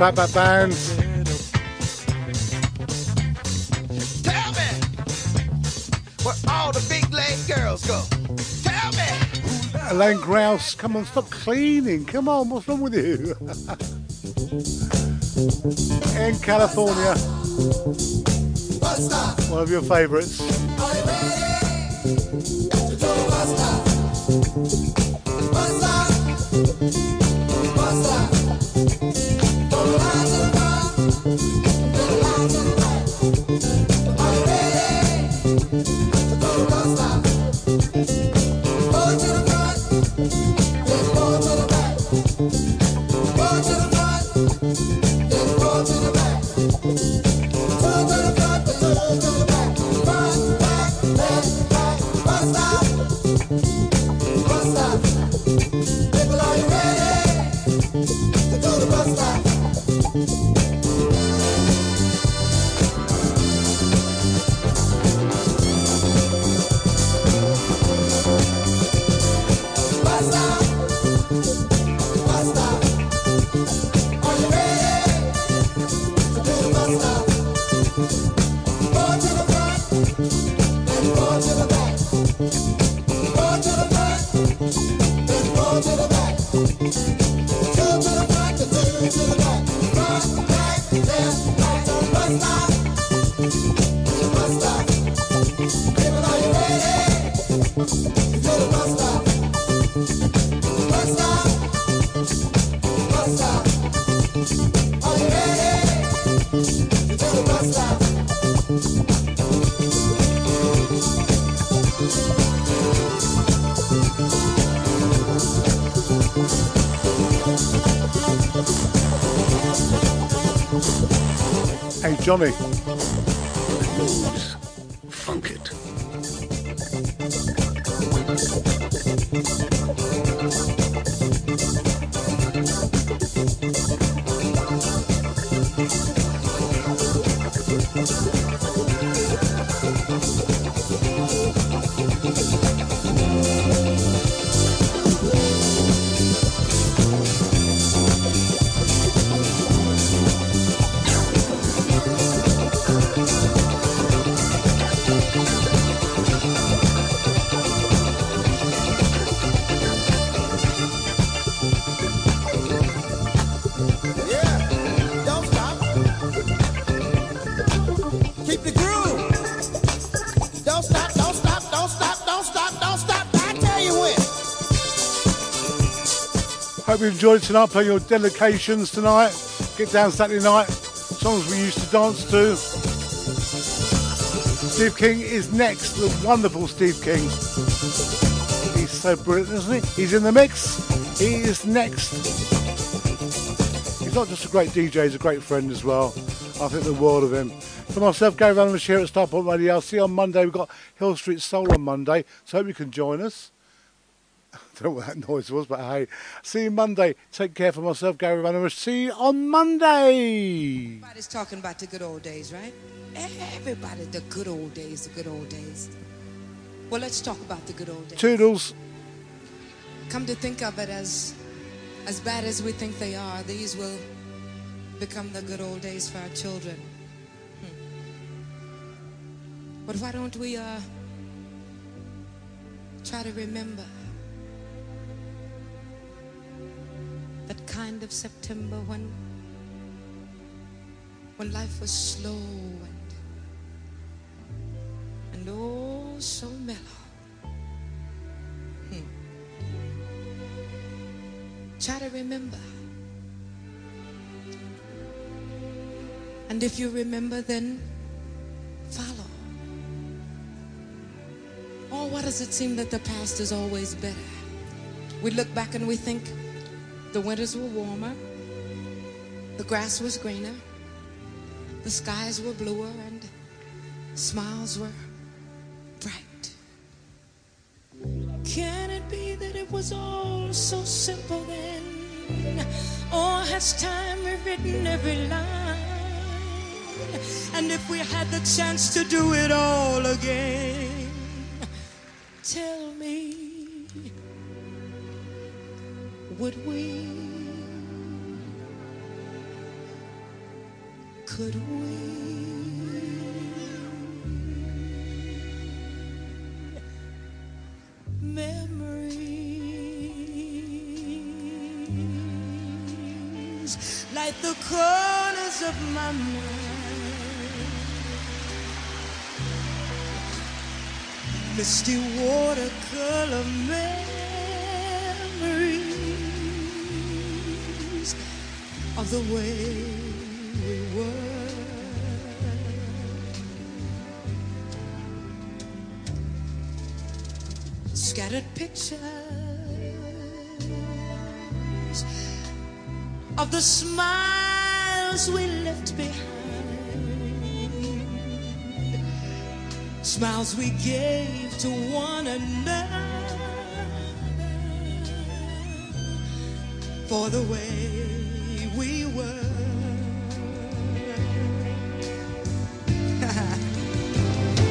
Clap up bands. Tell me where all the big leg girls go. Tell me. Elaine Grouse, come on, stop cleaning. Come on, what's wrong with you? In California. One of your favourites. Johnny. Funk it. Hope you enjoyed tonight. Play your dedications tonight. Get down Saturday night. Songs we used to dance to. Steve King is next. The wonderful Steve King. He's so brilliant, isn't he? He's in the mix. He is next. He's not just a great DJ, he's a great friend as well. I think the world of him. For myself, Gary Van den Bussche here at Starpoint Radio. I'll see you on Monday. We've got Hill Street Soul on Monday, so hope you can join us. I don't know what that noise was, but hey. See you Monday. Take care. For myself, Gary Van den Bussche. See you on Monday. Everybody's talking about the good old days, right? Everybody, the good old days, the good old days. Well, let's talk about the good old days. Toodles. Come to think of it, as bad as we think they are, these will become the good old days for our children. But why don't we try to remember that kind of September when life was slow and oh so mellow. Try to remember. And if you remember, then follow. Oh, why does it seem that the past is always better? We look back and we think the winters were warmer, the grass was greener, the skies were bluer, and smiles were bright. Can it be that it was all so simple then? Or has time rewritten every line? And if we had the chance to do it all again, tell me, would we, could we? Memories light the corners of my mind. Misty watercolor memories of the way we were. Scattered pictures of the smiles we left behind. Smiles we gave to one another for the way we were.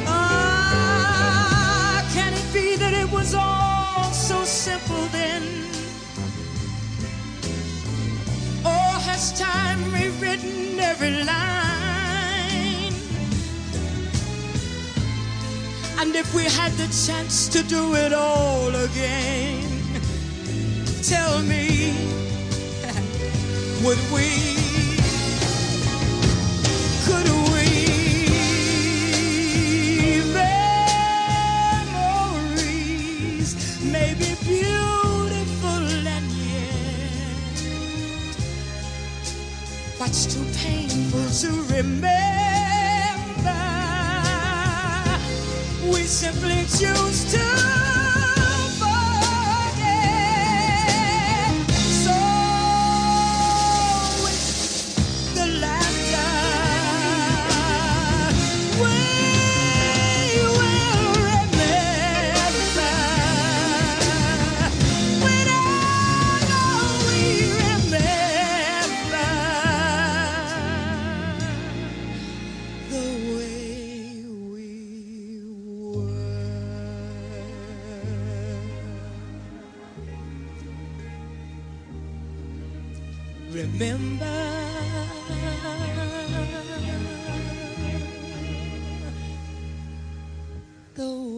Ah, can it be that it was all so simple then? Or has time rewritten every line? And if we had the chance to do it all again, tell me, would we, could we? Memories may be beautiful and yet what's too painful to remember? We simply choose to forget. So with the laughter, we will remember. When all we remember the way. Remember the